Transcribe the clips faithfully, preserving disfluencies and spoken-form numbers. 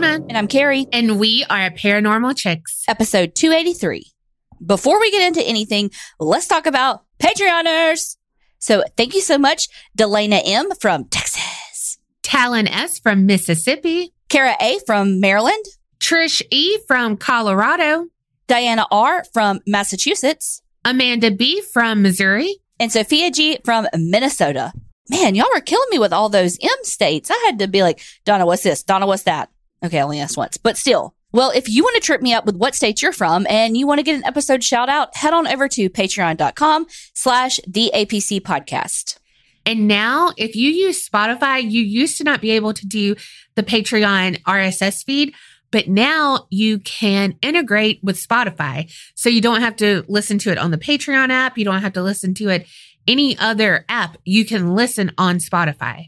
Donna. And I'm Carrie. And we are Paranormal Chicks. Episode two eighty-three. Before we get into anything, let's talk about Patreoners. So thank you so much, Delena M. from Texas. Talon S. from Mississippi. Kara A. from Maryland. Trish E. from Colorado. Diana R. from Massachusetts. Amanda B. from Missouri. And Sophia G. from Minnesota. Man, y'all were killing me with all those M states. I had to be like, Donna, what's this? Donna, what's that? Okay, I only asked once, but still. Well, if you want to trip me up with what state you're from and you want to get an episode shout out, head on over to patreon.com slash the APC podcast. And now if you use Spotify, you used to not be able to do the Patreon R S S feed, but now you can integrate with Spotify. So you don't have to listen to it on the Patreon app. You don't have to listen to it any other app. You can listen on Spotify.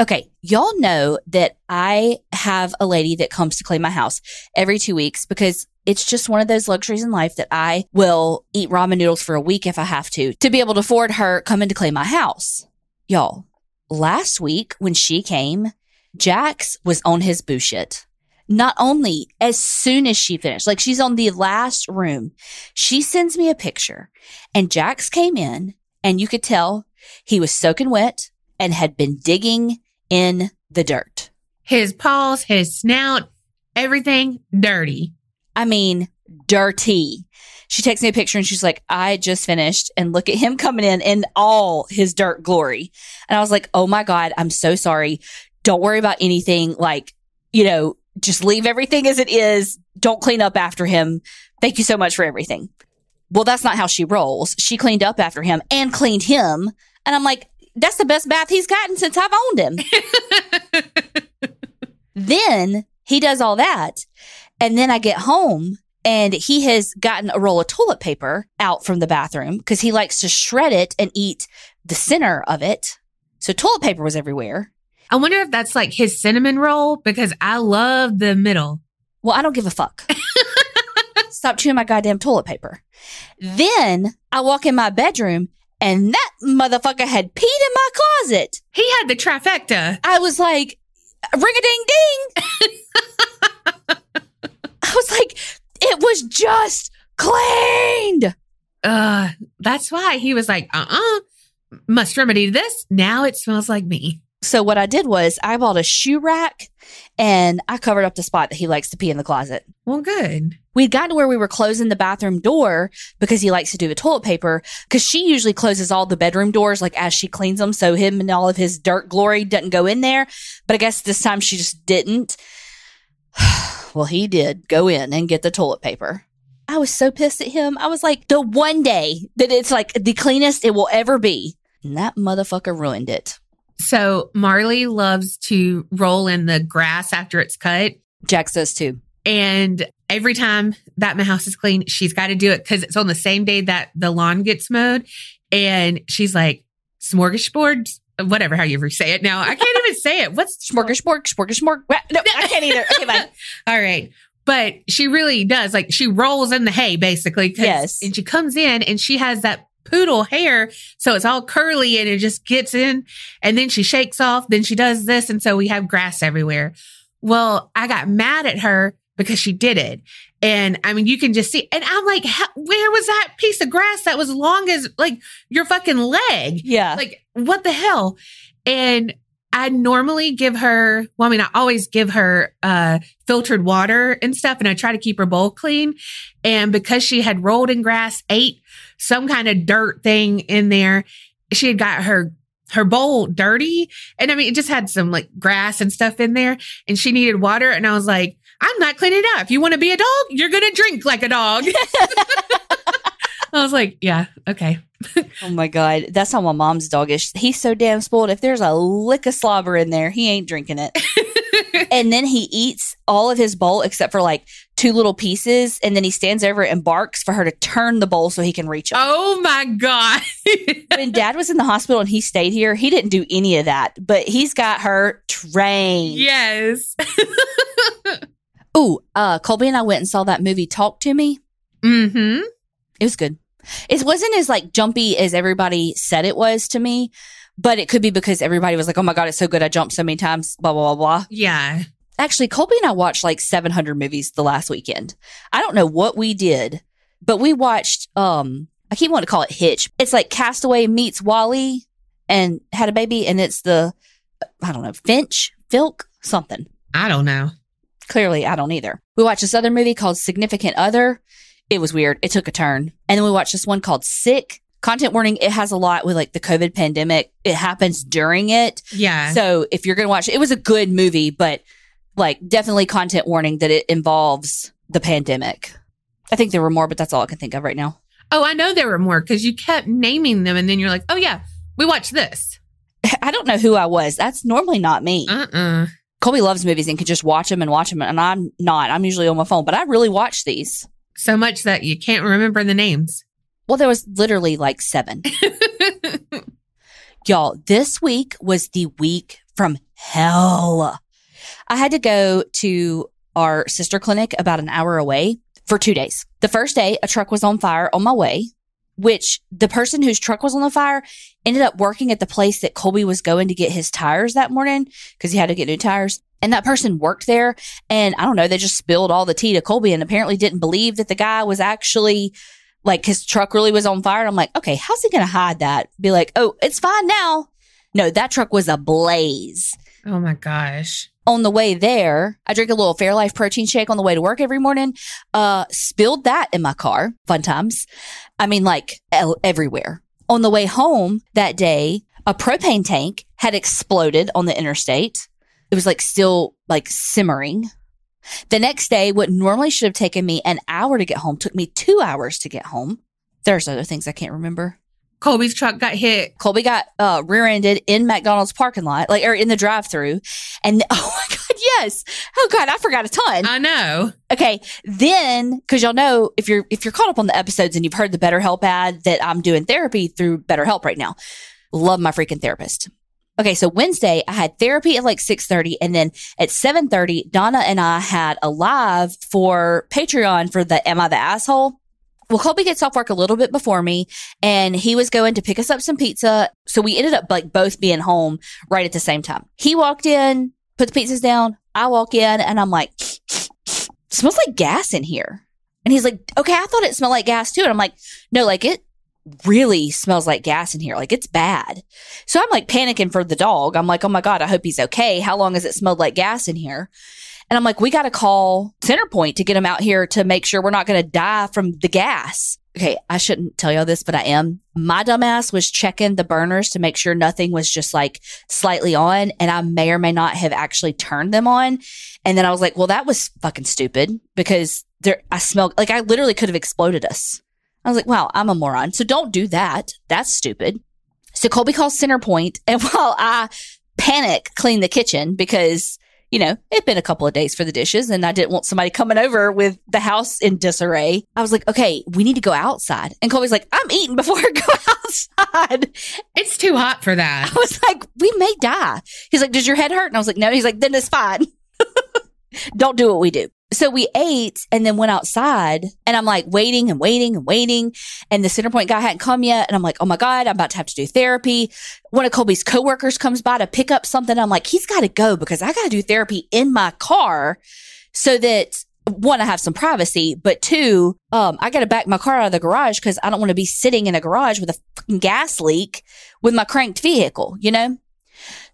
Okay, y'all know that I have a lady that comes to clean my house every two weeks because it's just one of those luxuries in life that I will eat ramen noodles for a week if I have to, to be able to afford her coming to clean my house. Y'all, last week when she came, Jax was on his bullshit. Not only as soon as she finished, like she's on the last room, she sends me a picture and Jax came in and you could tell he was soaking wet and had been digging in the dirt. His paws, his snout, everything dirty. I mean, dirty. She takes me a picture and she's like, I just finished and look at him coming in in all his dirt glory. And I was like, oh my God, I'm so sorry. Don't worry about anything. Like, you know, just leave everything as it is. Don't clean up after him. Thank you so much for everything. Well, that's not how she rolls. She cleaned up after him and cleaned him. And I'm like, that's the best bath he's gotten since I've owned him. Then he does all that. And then I get home and he has gotten a roll of toilet paper out from the bathroom because he likes to shred it and eat the center of it. So toilet paper was everywhere. I wonder if that's like his cinnamon roll because I love the middle. Well, I don't give a fuck. Stop chewing my goddamn toilet paper. Then I walk in my bedroom and that motherfucker had peed in my closet. He had the trifecta. I was like, ring-a-ding-ding. I was like, it was just cleaned. Uh, that's why he was like, uh-uh, must remedy this. Now it smells like me. So what I did was I bought a shoe rack and I covered up the spot that he likes to pee in the closet. Well, good. We'd gotten to where we were closing the bathroom door because he likes to do the toilet paper because she usually closes all the bedroom doors like as she cleans them. So him and all of his dirt glory doesn't go in there. But I guess this time she just didn't. Well, he did go in and get the toilet paper. I was so pissed at him. I was like, the one day that it's like the cleanest it will ever be. And that motherfucker ruined it. So Marley loves to roll in the grass after it's cut. Jax does too. And every time that my house is clean, she's got to do it because it's on the same day that the lawn gets mowed. And she's like, smorgasbord, whatever, how you ever say it now. I can't even say it. What's smorgasbord, smorgasbord? No, I can't either. Okay, bye. All right. But she really does. Like she rolls in the hay basically. Yes. And she comes in and she has that poodle hair. So it's all curly and it just gets in and then she shakes off. Then she does this. And so we have grass everywhere. Well, I got mad at her because she did it. And I mean, you can just see. And I'm like, how, where was that piece of grass that was long as like your fucking leg? Yeah. Like, what the hell? And I normally give her, well, I mean, I always give her uh, filtered water and stuff. And I try to keep her bowl clean. And because she had rolled in grass, ate some kind of dirt thing in there, she had got her her bowl dirty. And I mean, it just had some like grass and stuff in there and she needed water. And I was like, I'm not cleaning up. If you want to be a dog, you're going to drink like a dog. I was like, yeah, okay. Oh my God. That's how my mom's dog is. He's so damn spoiled. If there's a lick of slobber in there, he ain't drinking it. And then he eats all of his bowl except for like two little pieces. And then he stands over it and barks for her to turn the bowl so he can reach it. Oh my God. When Dad was in the hospital and he stayed here, he didn't do any of that, but he's got her trained. Yes. Ooh, uh, Colby and I went and saw that movie, Talk to Me. Mm-hmm. It was good. It wasn't as like jumpy as everybody said it was to me, but it could be because everybody was like, oh my God, it's so good. I jumped so many times, blah, blah, blah, blah. Yeah. Actually, Colby and I watched like seven hundred movies the last weekend. I don't know what we did, but we watched, um, I keep wanting to call it Hitch. It's like Castaway meets Wally and had a baby. And it's the, I don't know, Finch, Filk, something. I don't know. Clearly, I don't either. We watched this other movie called Significant Other. It was weird. It took a turn. And then we watched this one called Sick. Content warning, it has a lot with like the COVID pandemic. It happens during it. Yeah. So if you're going to watch it, it was a good movie, but like definitely content warning that it involves the pandemic. I think there were more, but that's all I can think of right now. Oh, I know there were more because you kept naming them and then you're like, oh yeah, we watched this. I don't know who I was. That's normally not me. Uh-uh. Colby loves movies and can just watch them and watch them. And I'm not. I'm usually on my phone, but I really watch these. So much that you can't remember the names. Well, there was literally like seven. Y'all, this week was the week from hell. I had to go to our sister clinic about an hour away for two days. The first day, a truck was on fire on my way, which the person whose truck was on the fire ended up working at the place that Colby was going to get his tires that morning because he had to get new tires. And that person worked there. And I don't know, they just spilled all the tea to Colby and apparently didn't believe that the guy was actually like his truck really was on fire. And I'm like, okay, how's he going to hide that? Be like, oh, it's fine now. No, that truck was ablaze. Oh my gosh. On the way there, I drink a little Fairlife protein shake on the way to work every morning. Uh, spilled that in my car. Fun times. I mean, like el- everywhere. On the way home that day, a propane tank had exploded on the interstate. It was like still like simmering. The next day, what normally should have taken me an hour to get home took me two hours to get home. There's other things I can't remember. Colby's truck got hit. Colby got uh, rear-ended in McDonald's parking lot, like or in the drive-thru. And oh my God, yes. Oh God, I forgot a ton. I know. Okay, then because y'all know if you're if you're caught up on the episodes and you've heard the BetterHelp ad that I'm doing therapy through BetterHelp right now. Love my freaking therapist. Okay, so Wednesday I had therapy at like six thirty, and then at seven thirty, Donna and I had a live for Patreon for the Am I the Asshole? Well, Colby gets off work a little bit before me, and he was going to pick us up some pizza. So we ended up like both being home right at the same time. He walked in, put the pizzas down. I walk in, and I'm like, smells like gas in here. And he's like, okay, I thought it smelled like gas too. And I'm like, no, like it really smells like gas in here. Like it's bad. So I'm like panicking for the dog. I'm like, oh my God, I hope he's okay. How long has it smelled like gas in here? And I'm like, we got to call Centerpoint to get him out here to make sure we're not going to die from the gas. Okay, I shouldn't tell y'all this, but I am. My dumbass was checking the burners to make sure nothing was just like slightly on. And I may or may not have actually turned them on. And then I was like, well, that was fucking stupid because there, I smelled like I literally could have exploded us. I was like, wow, I'm a moron. So don't do that. That's stupid. So Colby calls Centerpoint. And while I panic, clean the kitchen because you know, it'd been a couple of days for the dishes and I didn't want somebody coming over with the house in disarray. I was like, okay, we need to go outside. And Colby's like, I'm eating before I go outside. It's too hot for that. I was like, we may die. He's like, does your head hurt? And I was like, no. He's like, then it's fine. Don't do what we do. So we ate and then went outside and I'm like waiting and waiting and waiting. And the Centerpoint guy hadn't come yet. And I'm like, oh my God, I'm about to have to do therapy. One of Colby's coworkers comes by to pick up something. I'm like, he's got to go because I got to do therapy in my car so that one, I have some privacy, but two, um, I got to back my car out of the garage because I don't want to be sitting in a garage with a fucking gas leak with my cranked vehicle, you know?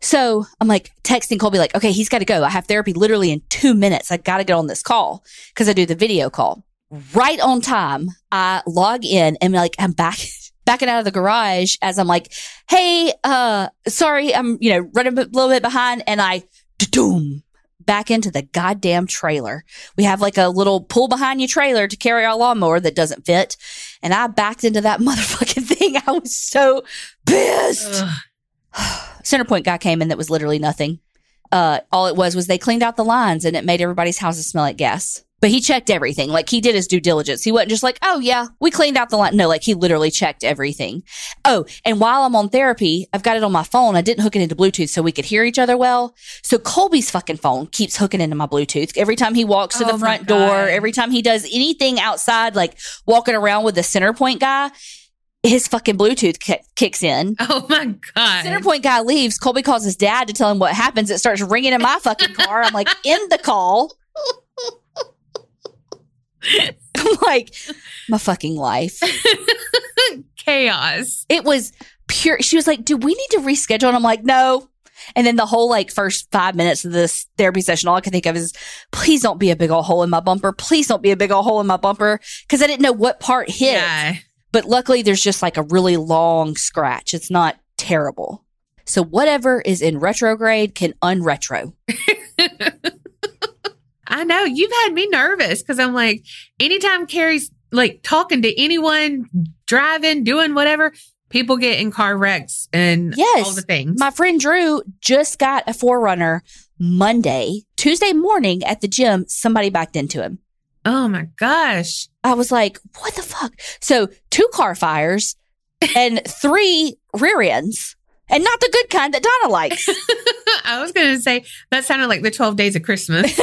So I'm like texting Colby like, okay, he's got to go. I have therapy literally in two minutes. I got to get on this call because I do the video call. Right on time, I log in and like I'm back, backing out of the garage as I'm like, hey, uh, sorry, I'm, you know, running a little bit behind and I doom back into the goddamn trailer. We have like a little pull behind you trailer to carry our lawnmower that doesn't fit. And I backed into that motherfucking thing. I was so pissed. Ugh. Centerpoint guy came in that was literally nothing. Uh, all it was was they cleaned out the lines and it made everybody's houses smell like gas. But he checked everything. Like he did his due diligence. He wasn't just like, oh yeah, we cleaned out the line. No, like he literally checked everything. Oh, and while I'm on therapy, I've got it on my phone. I didn't hook it into Bluetooth so we could hear each other well. So Colby's fucking phone keeps hooking into my Bluetooth. Every time he walks to the front door, every time he does anything outside, like walking around with the Centerpoint guy, his fucking Bluetooth k- kicks in. Oh my God. Centerpoint guy leaves. Colby calls his dad to tell him what happens. It starts ringing in my fucking car. I'm like, end the call. I'm like, my fucking life. Chaos. It was pure. She was like, do we need to reschedule? And I'm like, no. And then the whole like first five minutes of this therapy session, all I could think of is, please don't be a big old hole in my bumper. Please don't be a big old hole in my bumper. Because I didn't know what part hit. Yeah. But luckily, there's just like a really long scratch. It's not terrible. So whatever is in retrograde can unretro. I know. You've had me nervous because I'm like, anytime Carrie's like talking to anyone, driving, doing whatever, people get in car wrecks and yes, all the things. My friend Drew just got a four runner Monday. Tuesday morning at the gym, somebody backed into him. Oh, my gosh. I was like, what the fuck? So two car fires and three rear ends. And not the good kind that Donna likes. I was going to say, that sounded like the twelve days of Christmas.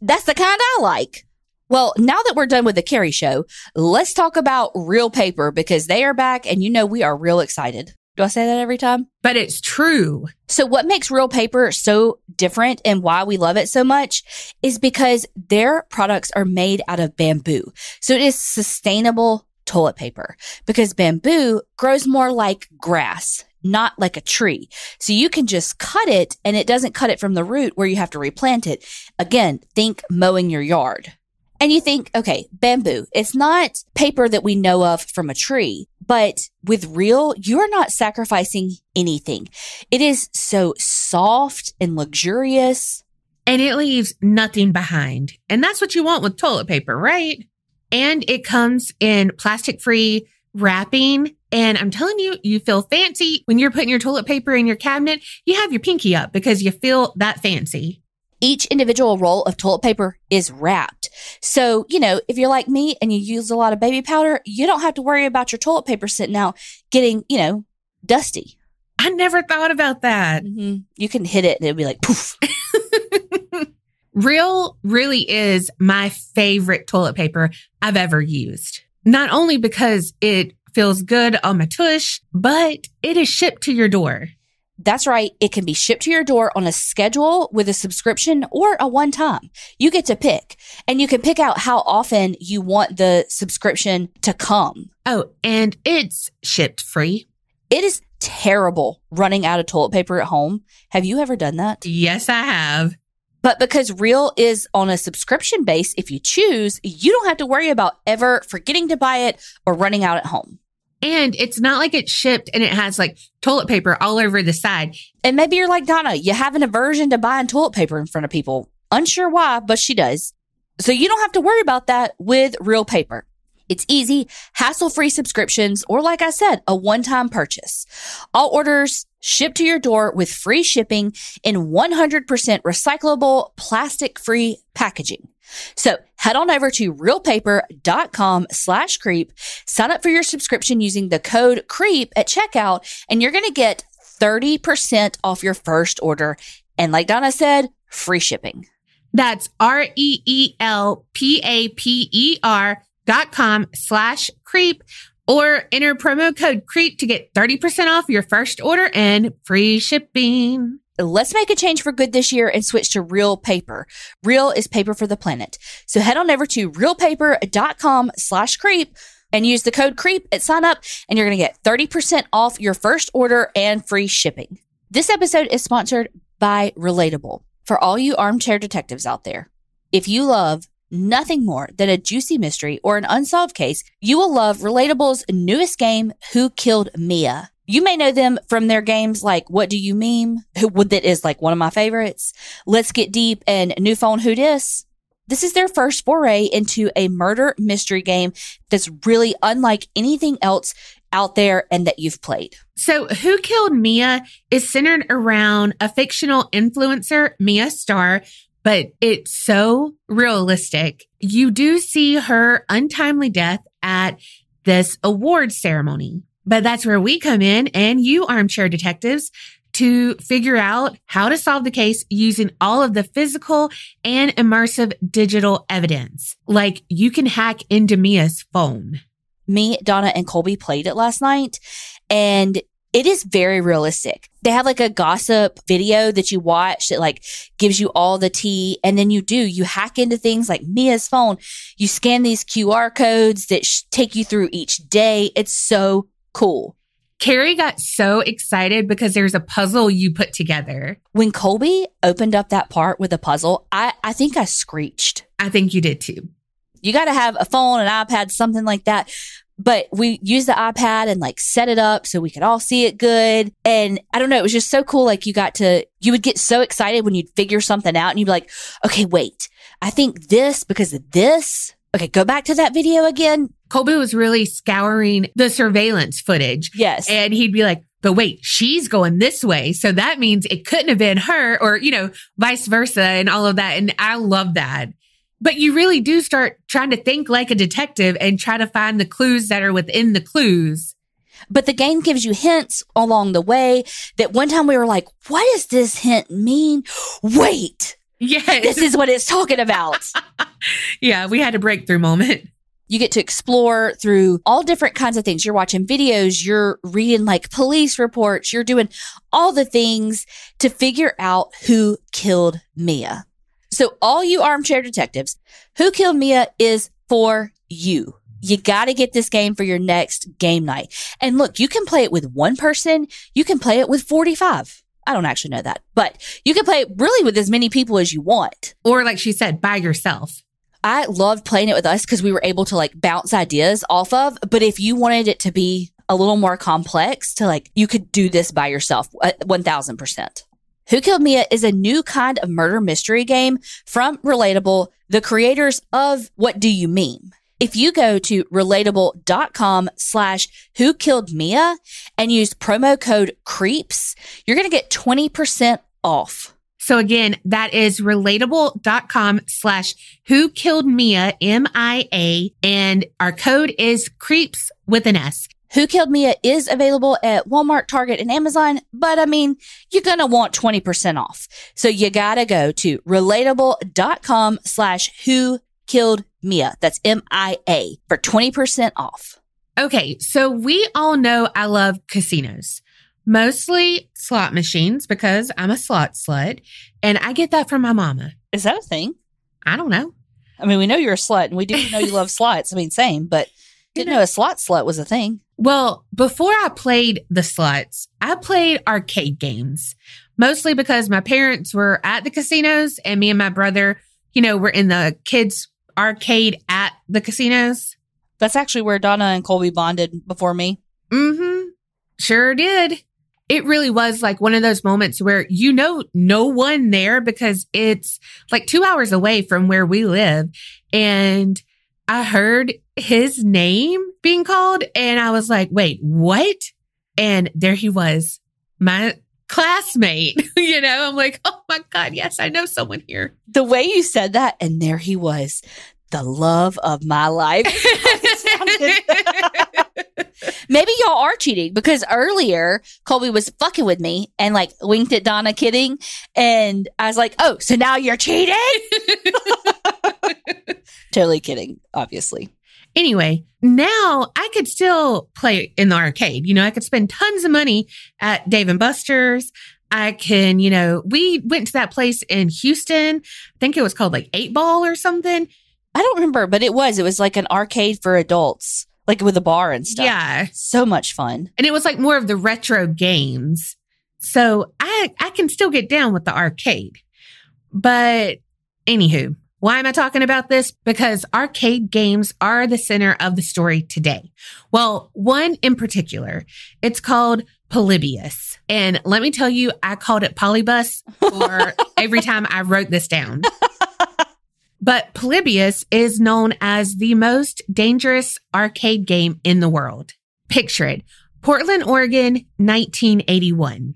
That's the kind I like. Well, now that we're done with the Carrie show, let's talk about Reel Paper because they are back and you know we are real excited. Do I say that every time? But it's true. So what makes Reel Paper so different and why we love it so much is because their products are made out of bamboo. So it is sustainable toilet paper because bamboo grows more like grass, not like a tree. So you can just cut it and it doesn't cut it from the root where you have to replant it. Again, think mowing your yard. And you think, okay, bamboo. It's not paper that we know of from a tree, but with Reel, you're not sacrificing anything. It is so soft and luxurious. And it leaves nothing behind. And that's what you want with toilet paper, right? And it comes in plastic-free wrapping. And I'm telling you, you feel fancy when you're putting your toilet paper in your cabinet. You have your pinky up because you feel that fancy. Each individual roll of toilet paper is wrapped. So, you know, if you're like me and you use a lot of baby powder, you don't have to worry about your toilet paper sitting out getting, you know, dusty. I never thought about that. Mm-hmm. You can hit it and it'll be like poof. Reel really is my favorite toilet paper I've ever used. Not only because it feels good on my tush, but it is shipped to your door. That's right. It can be shipped to your door on a schedule with a subscription or a one-time. You get to pick, and you can pick out how often you want the subscription to come. Oh, and it's shipped free. It is terrible running out of toilet paper at home. Have you ever done that? Yes, I have. But because Reel is on a subscription base, if you choose, you don't have to worry about ever forgetting to buy it or running out at home. And it's not like it's shipped and it has like toilet paper all over the side. And maybe you're like Donna, you have an aversion to buying toilet paper in front of people. Unsure why, but she does. So you don't have to worry about that with Reel Paper. It's easy, hassle-free subscriptions, or like I said, a one-time purchase. All orders shipped to your door with free shipping in one hundred percent recyclable, plastic-free packaging. So head on over to reelpaper.com slash creep, sign up for your subscription using the code CREEP at checkout, and you're going to get thirty percent off your first order. And like Donna said, free shipping. That's R-E-E-L-P-A-P-E-R dot com slash creep or enter promo code creep to get thirty percent off your first order and free shipping. Let's make a change for good this year and switch to Reel Paper. Reel is paper for the planet. So head on over to reelpaper.com slash creep and use the code creep at sign up and you're going to get thirty percent off your first order and free shipping. This episode is sponsored by Relatable. For all you armchair detectives out there, if you love nothing more than a juicy mystery or an unsolved case, you will love Relatable's newest game, Who Killed Mia? You may know them from their games like What Do You Meme? Who, that is like one of my favorites. Let's Get Deep and New Phone Who Dis? This is their first foray into a murder mystery game that's really unlike anything else out there and that you've played. So Who Killed Mia is centered around a fictional influencer, Mia Starr, but it's so realistic. You do see her untimely death at this award ceremony. But that's where we come in and you armchair detectives to figure out how to solve the case using all of the physical and immersive digital evidence. Like you can hack into Mia's phone. me, Donna, and Colby played it last night, and it is very realistic. They have like a gossip video that you watch that like gives you all the tea. And then you do, you hack into things like Mia's phone. You scan these Q R codes that sh- take you through each day. It's so cool. Carrie got so excited because there's a puzzle you put together. When Colby opened up that part with a puzzle, I, I think I screeched. I think you did too. You got to have a phone, an iPad, something like that. But we used the iPad and like set it up so we could all see it good. And I don't know, it was just so cool. Like you got to, you would get so excited when you'd figure something out and you'd be like, okay, wait, I think this because of this. Okay, go back to that video again. Colby was really scouring the surveillance footage. Yes. And he'd be like, but wait, she's going this way. So that means it couldn't have been her or, you know, vice versa and all of that. And I love that. But you really do start trying to think like a detective and try to find the clues that are within the clues. But the game gives you hints along the way that one time we were like, what does this hint mean? Wait, yes, this is what it's talking about. Yeah, we had a breakthrough moment. You get to explore through all different kinds of things. You're watching videos, you're reading like police reports, you're doing all the things to figure out who killed Mia. So all you armchair detectives, Who Killed Mia is for you. You got to get this game for your next game night. And look, you can play it with one person. You can play it with forty-five. I don't actually know that, but you can play it really with as many people as you want. Or like she said, by yourself. I loved playing it with us because we were able to like bounce ideas off of. But if you wanted it to be a little more complex to like, you could do this by yourself, one thousand percent. Who Killed Mia is a new kind of murder mystery game from Relatable, the creators of What Do You Meme? If you go to relatable.com slash Who Killed Mia and use promo code CREEPS, you're going to get twenty percent off. So again, that is relatable.com slash Who Killed Mia, M I A, and our code is CREEPS with an S. Who Killed Mia is available at Walmart, Target, and Amazon, but I mean, you're going to want twenty percent off. So you got to go to relatable.com slash Who Killed Mia. That's M I A for twenty percent off. Okay, so we all know I love casinos, mostly slot machines because I'm a slot slut, and I get that from my mama. Is that a thing? I don't know. I mean, we know you're a slut, and we do know you love slots. I mean, same, but didn't you know, know a slot slut was a thing. Well, before I played the slots, I played arcade games, mostly because my parents were at the casinos and me and my brother, you know, were in the kids' arcade at the casinos. That's actually where Donna and Colby bonded before me. Mm-hmm. Sure did. It really was like one of those moments where you know no one there because it's like two hours away from where we live. And I heard his name being called and I was like, wait, what? And there he was, my classmate. You know, I'm like, oh my God, yes, I know someone here. The way you said that, and there he was, the love of my life. Maybe y'all are cheating because earlier Colby was fucking with me and like winked at Donna kidding. And I was like, oh, so now you're cheating? Totally kidding, obviously. Anyway, now I could still play in the arcade. You know, I could spend tons of money at Dave and Buster's. I can, you know, we went to that place in Houston. I think it was called like Eight Ball or something. I don't remember, but it was. It was like an arcade for adults, like with a bar and stuff. Yeah. So much fun. And it was like more of the retro games. So I, I can still get down with the arcade. But anywho. Why am I talking about this? Because arcade games are the center of the story today. Well, one in particular, it's called Polybius. And let me tell you, I called it Polybus for every time I wrote this down. But Polybius is known as the most dangerous arcade game in the world. Picture it. Portland, Oregon, nineteen eighty-one.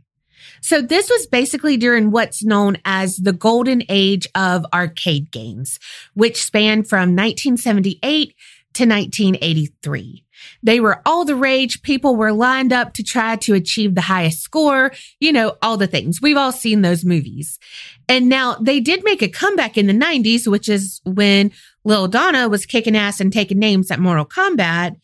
So this was basically during what's known as the golden age of arcade games, which spanned from nineteen seventy-eight to nineteen eighty-three. They were all the rage. People were lined up to try to achieve the highest score, you know, all the things. We've all seen those movies. And now they did make a comeback in the nineties, which is when Lil Donna was kicking ass and taking names at Mortal Kombat.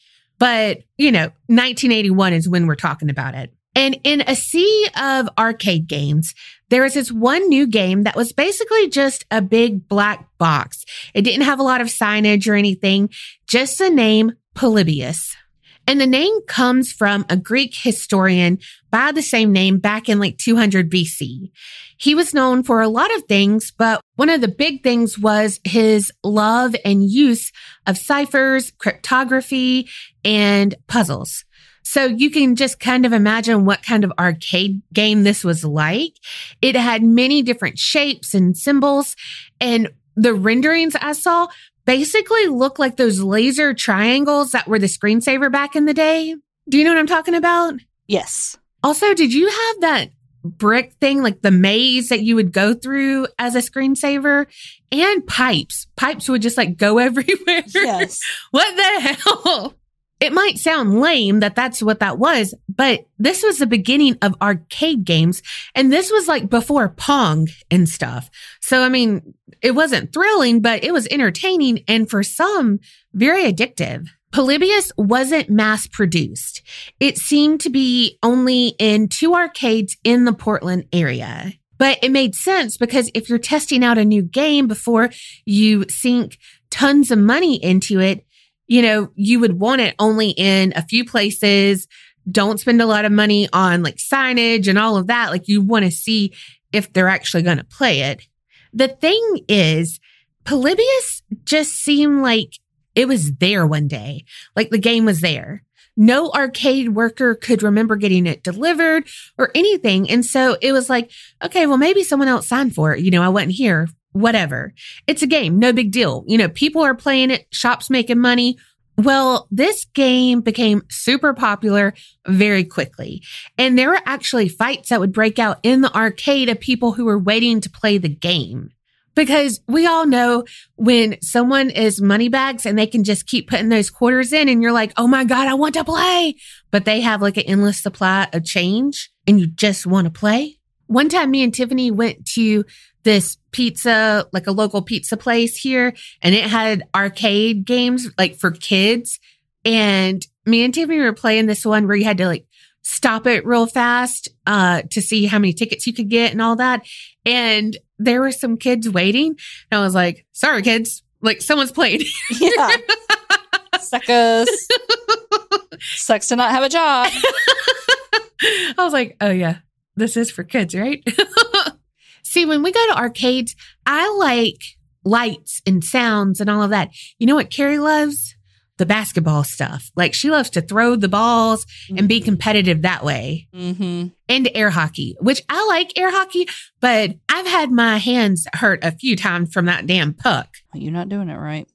But, you know, nineteen eighty-one is when we're talking about it. And in a sea of arcade games, there was this one new game that was basically just a big black box. It didn't have a lot of signage or anything, just the name Polybius. And the name comes from a Greek historian by the same name back in like two hundred B C. He was known for a lot of things, but one of the big things was his love and use of ciphers, cryptography, and puzzles. So you can just kind of imagine what kind of arcade game this was like. It had many different shapes and symbols, and the renderings I saw basically look like those laser triangles that were the screensaver back in the day. Do you know what I'm talking about? Yes. Also, did you have that brick thing, like the maze that you would go through as a screensaver? And pipes. Pipes would just like go everywhere. Yes. What the hell? It might sound lame that that's what that was, but this was the beginning of arcade games. And this was like before Pong and stuff. So, I mean, it wasn't thrilling, but it was entertaining and for some, very addictive. Polybius wasn't mass produced. It seemed to be only in two arcades in the Portland area. But it made sense because if you're testing out a new game before you sink tons of money into it, you know, you would want it only in a few places. Don't spend a lot of money on like signage and all of that. Like you want to see if they're actually going to play it. The thing is, Polybius just seemed like it was there one day. Like the game was there. No arcade worker could remember getting it delivered or anything. And so it was like, okay, well, maybe someone else signed for it. You know, I wasn't here. Whatever. It's a game. No big deal. You know, people are playing it. Shops making money. Well, this game became super popular very quickly. And there were actually fights that would break out in the arcade of people who were waiting to play the game. Because we all know when someone is money bags and they can just keep putting those quarters in and you're like, oh my God, I want to play. But they have like an endless supply of change and you just want to play. One time me and Tiffany went to this pizza, like a local pizza place here, and it had arcade games like for kids. And me and Tiffany were playing this one where you had to like stop it real fast uh, to see how many tickets you could get and all that. And there were some kids waiting. And I was like, sorry, kids, like someone's playing. Yeah. Suckers. Sucks to not have a job. I was like, oh yeah, this is for kids, right? See, when we go to arcades, I like lights and sounds and all of that. You know what Carrie loves? The basketball stuff. Like she loves to throw the balls mm-hmm. and be competitive that way. Mm-hmm. And air hockey, which I like air hockey, but I've had my hands hurt a few times from that damn puck. You're not doing it right.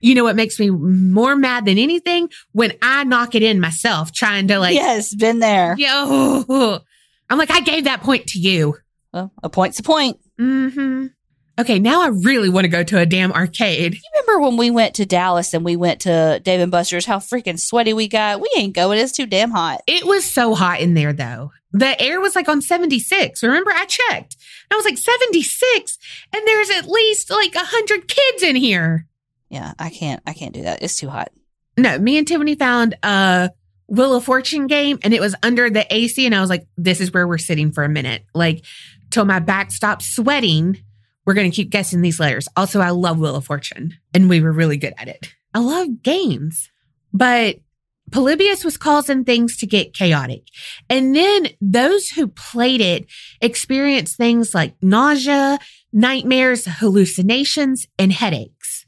You know what makes me more mad than anything? When I knock it in myself, trying to like... Yes, been there. Yo, I'm like, I gave that point to you. Well, a point's a point. Mm-hmm. Okay, now I really want to go to a damn arcade. You remember when we went to Dallas and we went to Dave and Buster's, how freaking sweaty we got? We ain't going. It's too damn hot. It was so hot in there, though. The air was like on seventy-six. Remember, I checked. I was like, seventy-six? And there's at least like one hundred kids in here. Yeah, I can't. I can't do that. It's too hot. No, me and Tiffany found a Wheel of Fortune game, and it was under the A C, and I was like, this is where we're sitting for a minute. Like, till my back stops sweating, we're going to keep guessing these letters. Also, I love Wheel of Fortune, and we were really good at it. I love games, but Polybius was causing things to get chaotic. And then those who played it experienced things like nausea, nightmares, hallucinations, and headaches.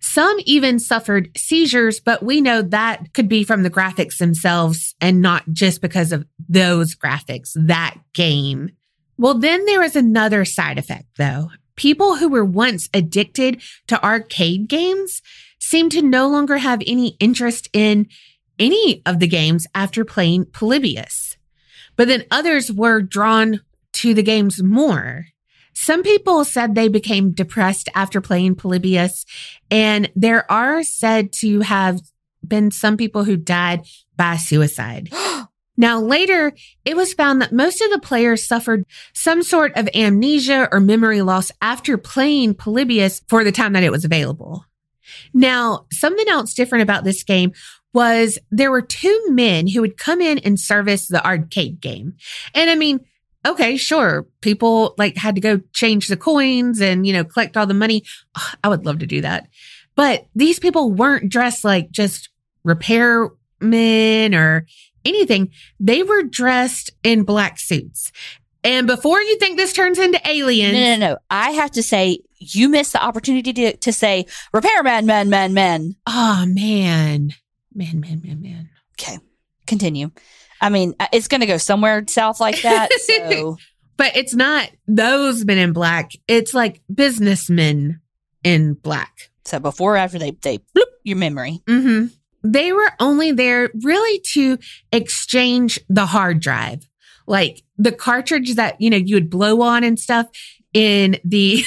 Some even suffered seizures, but we know that could be from the graphics themselves and not just because of those graphics, that game. Well, then there was another side effect, though. People who were once addicted to arcade games seemed to no longer have any interest in any of the games after playing Polybius. But then others were drawn to the games more. Some people said they became depressed after playing Polybius, and there are said to have been some people who died by suicide. Now, later, it was found that most of the players suffered some sort of amnesia or memory loss after playing Polybius for the time that it was available. Now, something else different about this game was there were two men who would come in and service the arcade game. And I mean, okay, sure. People like had to go change the coins and, you know, collect all the money. Oh, I would love to do that. But these people weren't dressed like just repairmen or anything. They were dressed in black suits. And before you think this turns into aliens. No, no, no. I have to say, you missed the opportunity to, to say, repairman, man, man, man. Oh, man. Man, man, man, man. Okay. Continue. I mean, it's going to go somewhere south like that. So. But it's not those men in black. It's like businessmen in black. So before or after they, they bloop your memory. Mm-hmm. They were only there really to exchange the hard drive. Like the cartridge that, you know, you would blow on and stuff in the,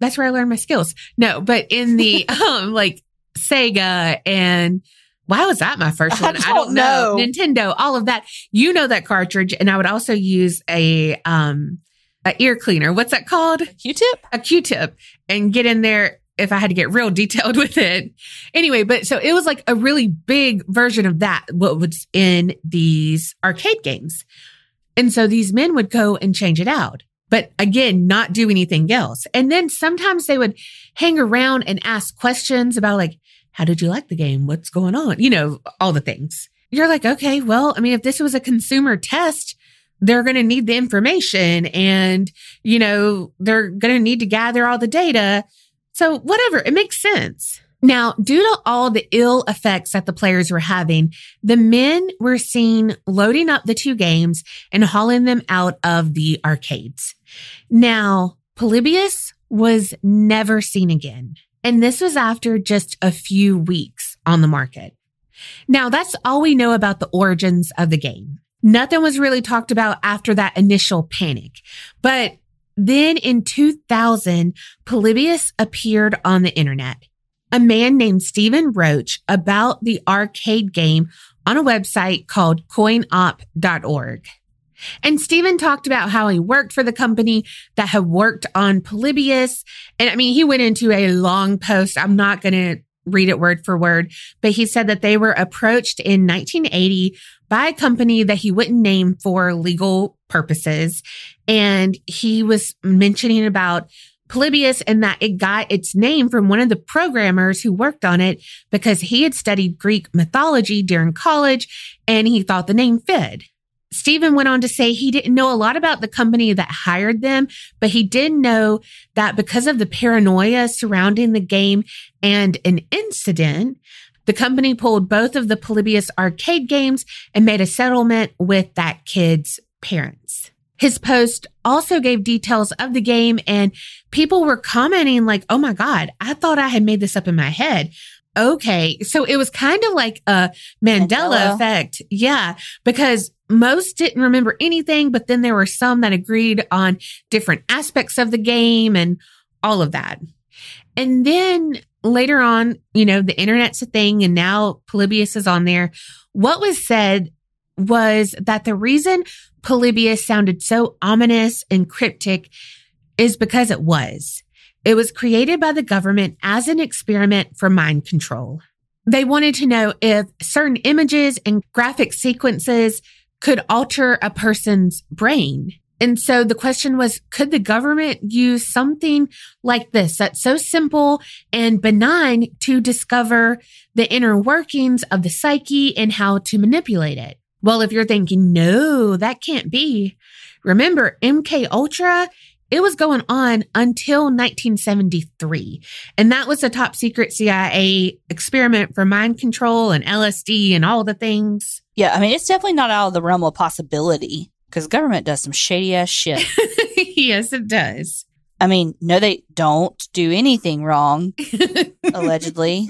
that's where I learned my skills. No, but in the, um, like Sega and why was that my first one? I don't, I don't know. know. Nintendo, all of that. You know, that cartridge. And I would also use a, um, a ear cleaner. What's that called? A Q-tip? A Q-tip and get in there. If I had to get real detailed with it. Anyway, but so it was like a really big version of that, what was in these arcade games. And so these men would go and change it out, but again, not do anything else. And then sometimes they would hang around and ask questions about like, how did you like the game? What's going on? You know, all the things. You're like, okay, well, I mean, if this was a consumer test, they're going to need the information and, you know, they're going to need to gather all the data. So whatever, it makes sense. Now, due to all the ill effects that the players were having, the men were seen loading up the two games and hauling them out of the arcades. Now, Polybius was never seen again. And this was after just a few weeks on the market. Now, that's all we know about the origins of the game. Nothing was really talked about after that initial panic, but then in two thousand, Polybius appeared on the internet. A man named Stephen Roach about the arcade game on a website called coin op dot org. And Stephen talked about how he worked for the company that had worked on Polybius. And I mean, he went into a long post. I'm not going to read it word for word, but he said that they were approached in nineteen eighty by a company that he wouldn't name for legal purposes. And he was mentioning about Polybius and that it got its name from one of the programmers who worked on it because he had studied Greek mythology during college and he thought the name fit. Stephen went on to say he didn't know a lot about the company that hired them, but he did know that because of the paranoia surrounding the game and an incident, the company pulled both of the Polybius arcade games and made a settlement with that kid's parents. His post also gave details of the game, and people were commenting like, oh my God, I thought I had made this up in my head. Okay. So it was kind of like a Mandela, Mandela. effect. Yeah. Because most didn't remember anything, but then there were some that agreed on different aspects of the game and all of that. And then later on, you know, the internet's a thing and now Polybius is on there. What was said was that the reason Polybius sounded so ominous and cryptic is because it was. It was created by the government as an experiment for mind control. They wanted to know if certain images and graphic sequences could alter a person's brain. And so the question was, could the government use something like this that's so simple and benign to discover the inner workings of the psyche and how to manipulate it? Well, if you're thinking, no, that can't be. Remember, M K Ultra, it was going on until nineteen seventy-three. And that was a top secret C I A experiment for mind control and L S D and all the things. Yeah, I mean, it's definitely not out of the realm of possibility. Because government does some shady ass shit. Yes, it does. I mean, no, they don't do anything wrong, allegedly.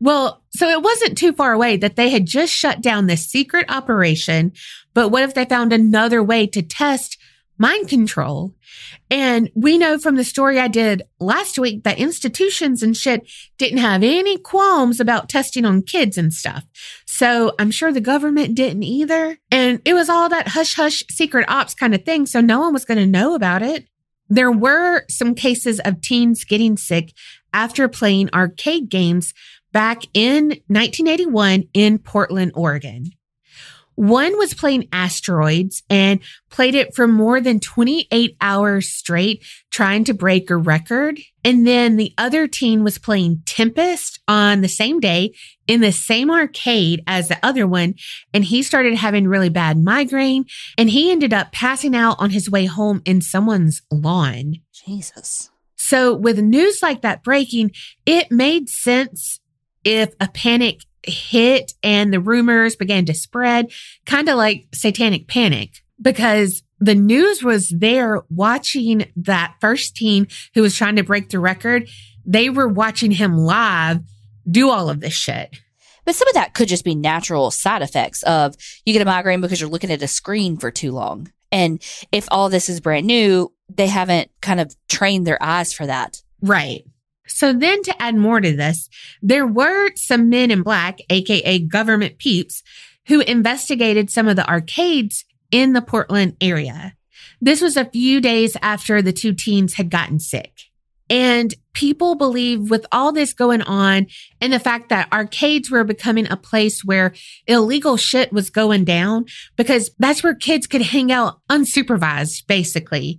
Well, so it wasn't too far away that they had just shut down this secret operation. But what if they found another way to test mind control? And we know from the story I did last week that institutions and shit didn't have any qualms about testing on kids and stuff. So I'm sure the government didn't either. And it was all that hush hush secret ops kind of thing. So no one was going to know about it. There were some cases of teens getting sick after playing arcade games back in nineteen eighty-one in Portland, Oregon. One was playing Asteroids and played it for more than twenty-eight hours straight, trying to break a record. And then the other teen was playing Tempest on the same day in the same arcade as the other one. And he started having really bad migraine, and he ended up passing out on his way home in someone's lawn. Jesus. So with news like that breaking, it made sense if a panic hit and the rumors began to spread, kind of like satanic panic, because the news was there watching that first teen who was trying to break the record. They were watching him live do all of this shit. But some of that could just be natural side effects of you get a migraine because you're looking at a screen for too long. And if all this is brand new, they haven't kind of trained their eyes for that. Right. So then to add more to this, there were some men in black, aka government peeps, who investigated some of the arcades in the Portland area. This was a few days after the two teens had gotten sick. And people believe with all this going on and the fact that arcades were becoming a place where illegal shit was going down, because that's where kids could hang out unsupervised, basically.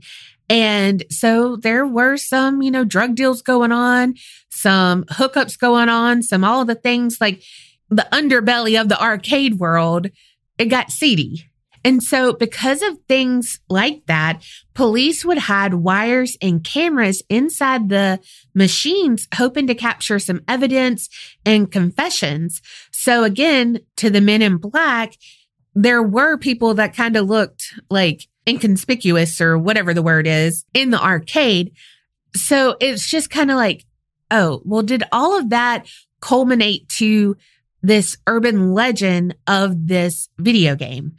And so there were some, you know, drug deals going on, some hookups going on, some all the things like the underbelly of the arcade world. It got seedy. And so because of things like that, police would hide wires and cameras inside the machines, hoping to capture some evidence and confessions. So again, to the men in black, there were people that kind of looked like inconspicuous or whatever the word is in the arcade. So it's just kind of like, oh, well, did all of that culminate to this urban legend of this video game?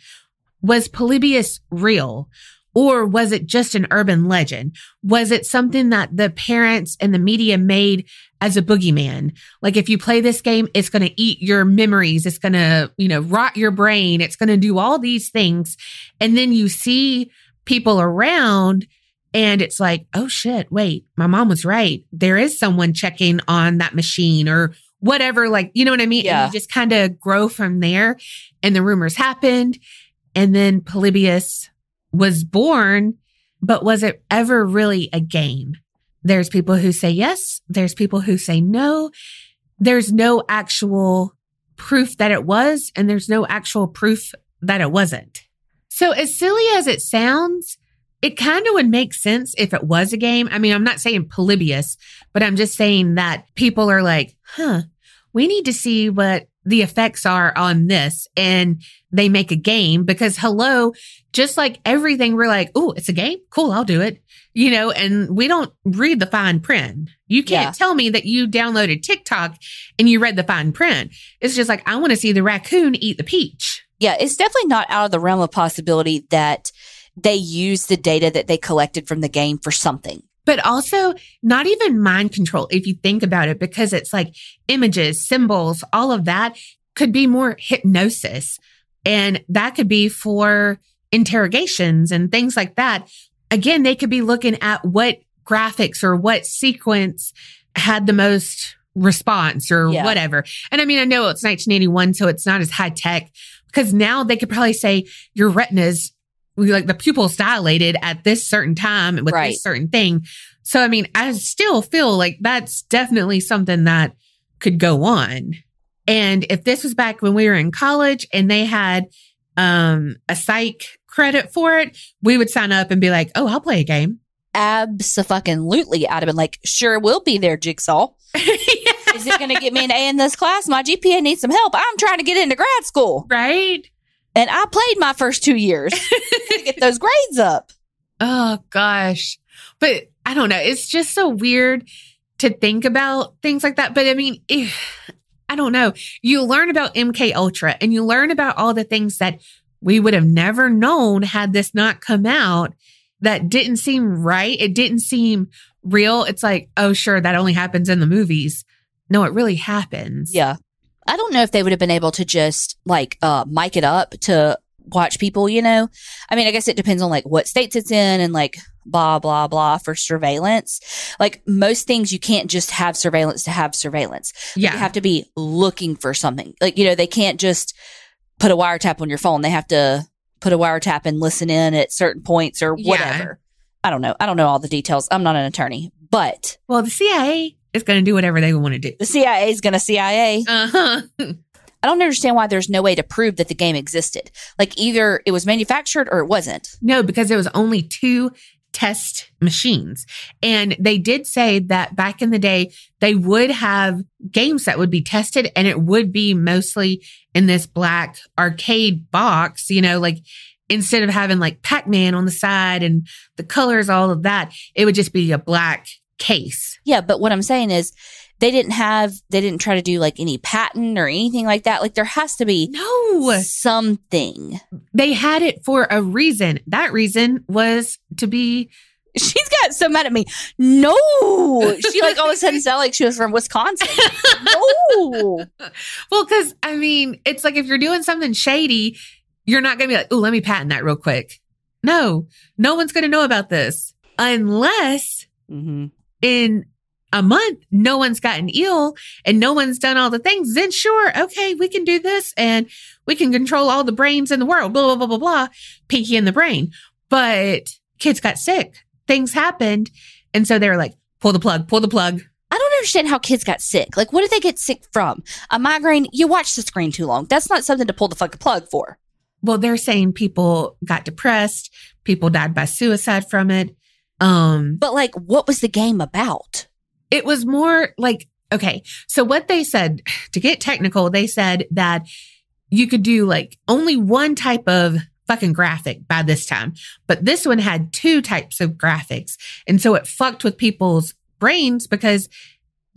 Was Polybius real, or was it just an urban legend? Was it something that the parents and the media made as a boogeyman? Like, if you play this game, it's going to eat your memories. It's going to, you know, rot your brain. It's going to do all these things. And then you see people around and it's like, oh shit, wait, my mom was right. There is someone checking on that machine or whatever. Like, you know what I mean? Yeah. And you just kind of grow from there. And the rumors happened. And then Polybius was born, but was it ever really a game? There's people who say yes. There's people who say no. There's no actual proof that it was, and there's no actual proof that it wasn't. So as silly as it sounds, it kind of would make sense if it was a game. I mean, I'm not saying Polybius, but I'm just saying that people are like, huh, we need to see what the effects are on this, and they make a game because, hello, just like everything, we're like, oh, it's a game. Cool. I'll do it. You know, and we don't read the fine print. You can't yeah. tell me that you downloaded TikTok and you read the fine print. It's just like, I want to see the raccoon eat the peach. Yeah. It's definitely not out of the realm of possibility that they use the data that they collected from the game for something. But also not even mind control, if you think about it, because it's like images, symbols, all of that could be more hypnosis. And that could be for interrogations and things like that. Again, they could be looking at what graphics or what sequence had the most response or yeah. whatever. And I mean, I know it's nineteen eighty-one, so it's not as high tech, because now they could probably say your retinas, like the pupils dilated at this certain time with right. this certain thing. So, I mean, I still feel like that's definitely something that could go on. And if this was back when we were in college and they had um, a psych credit for it, we would sign up and be like, oh, I'll play a game. Abso-fucking-lutely. I'd have been like, sure, we'll be there, Jigsaw. yeah. Is it going to get me an A in this class? My G P A needs some help. I'm trying to get into grad school. Right. And I played my first two years to get those grades up. Oh, gosh. But I don't know. It's just so weird to think about things like that. But I mean, if, I don't know. You learn about M K Ultra and you learn about all the things that we would have never known had this not come out, that didn't seem right. It didn't seem real. It's like, oh, sure, that only happens in the movies. No, it really happens. Yeah. I don't know if they would have been able to just like uh, mic it up to watch people, you know? I mean, I guess it depends on like what states it's in and like blah, blah, blah for surveillance. Like most things, you can't just have surveillance to have surveillance. Yeah. You have to be looking for something. Like, you know, they can't just put a wiretap on your phone. They have to put a wiretap and listen in at certain points or whatever. Yeah. I don't know. I don't know all the details. I'm not an attorney, but. Well, the C I A is going to do whatever they want to do. The C I A is going to C I A. Uh-huh. I don't understand why there's no way to prove that the game existed. Like either it was manufactured or it wasn't. No, because there was only two test machines. And they did say that back in the day, they would have games that would be tested and it would be mostly in this black arcade box, you know, like instead of having like Pac-Man on the side and the colors, all of that, it would just be a black case. Yeah. But what I'm saying is, They didn't have, they didn't try to do like any patent or anything like that. Like there has to be no something. They had it for a reason. That reason was to be. She's got so mad at me. No. She like all of a sudden sounded like she was from Wisconsin. No. Well, because I mean, it's like if you're doing something shady, you're not going to be like, oh, let me patent that real quick. No, no one's going to know about this unless mm-hmm. in a month, no one's gotten ill and no one's done all the things, then sure, okay, we can do this and we can control all the brains in the world, blah, blah, blah, blah, blah, pinky in the brain. But kids got sick, things happened. And so they were like, pull the plug, pull the plug. I don't understand how kids got sick. Like, what did they get sick from? A migraine? You watch the screen too long. That's not something to pull the fucking plug for. Well, they're saying people got depressed. People died by suicide from it. Um, but like, what was the game about? It was more like, okay, so what they said, to get technical, they said that you could do like only one type of fucking graphic by this time, but this one had two types of graphics. And so it fucked with people's brains because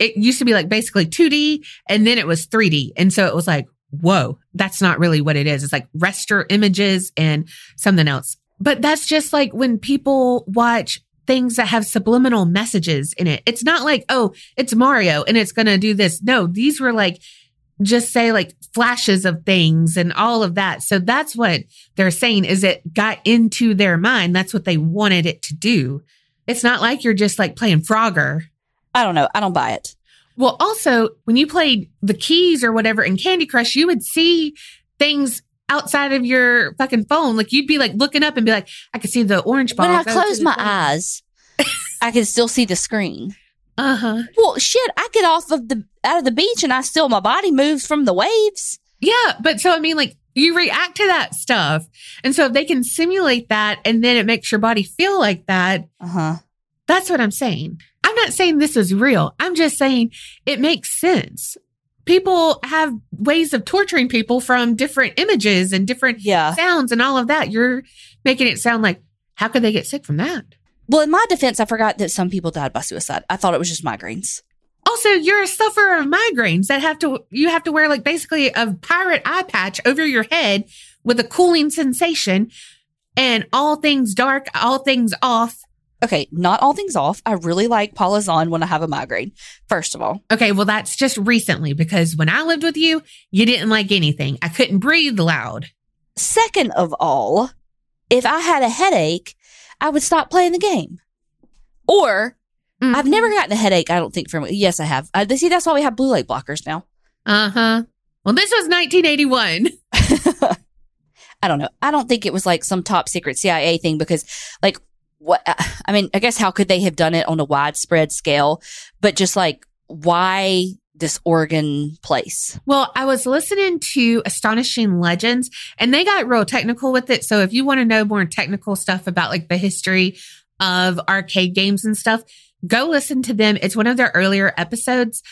it used to be like basically two D and then it was three D. And so it was like, whoa, that's not really what it is. It's like raster images and something else. But that's just like when people watch things that have subliminal messages in it. It's not like, oh, it's Mario and it's going to do this. No, these were like, just say like flashes of things and all of that. So that's what they're saying is it got into their mind. That's what they wanted it to do. It's not like you're just like playing Frogger. I don't know. I don't buy it. Well, also when you played the keys or whatever in Candy Crush, you would see things outside of your fucking phone. Like you'd be like looking up and be like, I could see the orange ball. When I close my eyes, I can still see the screen. Uh-huh. Well, shit, I get off of the, out of the beach and I still, my body moves from the waves. Yeah. But so, I mean, like you react to that stuff. And so if they can simulate that and then it makes your body feel like that. Uh-huh. That's what I'm saying. I'm not saying this is real. I'm just saying it makes sense. People have ways of torturing people from different images and different yeah. sounds and all of that. You're making it sound like, how could they get sick from that? Well, in my defense, I forgot that some people died by suicide. I thought it was just migraines. Also, you're a sufferer of migraines that have to, you have to wear like basically a pirate eye patch over your head with a cooling sensation and all things dark, all things off. Okay, not all things off. I really like Paula's on when I have a migraine, first of all. Okay, well, that's just recently because when I lived with you, you didn't like anything. I couldn't breathe loud. Second of all, if I had a headache, I would stop playing the game. Or mm-hmm. I've never gotten a headache, I don't think, from it. Yes, I have. I, see, that's why we have blue light blockers now. Uh-huh. Well, this was nineteen eighty-one. I don't know. I don't think it was like some top secret C I A thing because like... What I mean, I guess how could they have done it on a widespread scale? But just like, why this Oregon place? Well, I was listening to Astonishing Legends and they got real technical with it. So if you want to know more technical stuff about like the history of arcade games and stuff, go listen to them. It's one of their earlier episodes,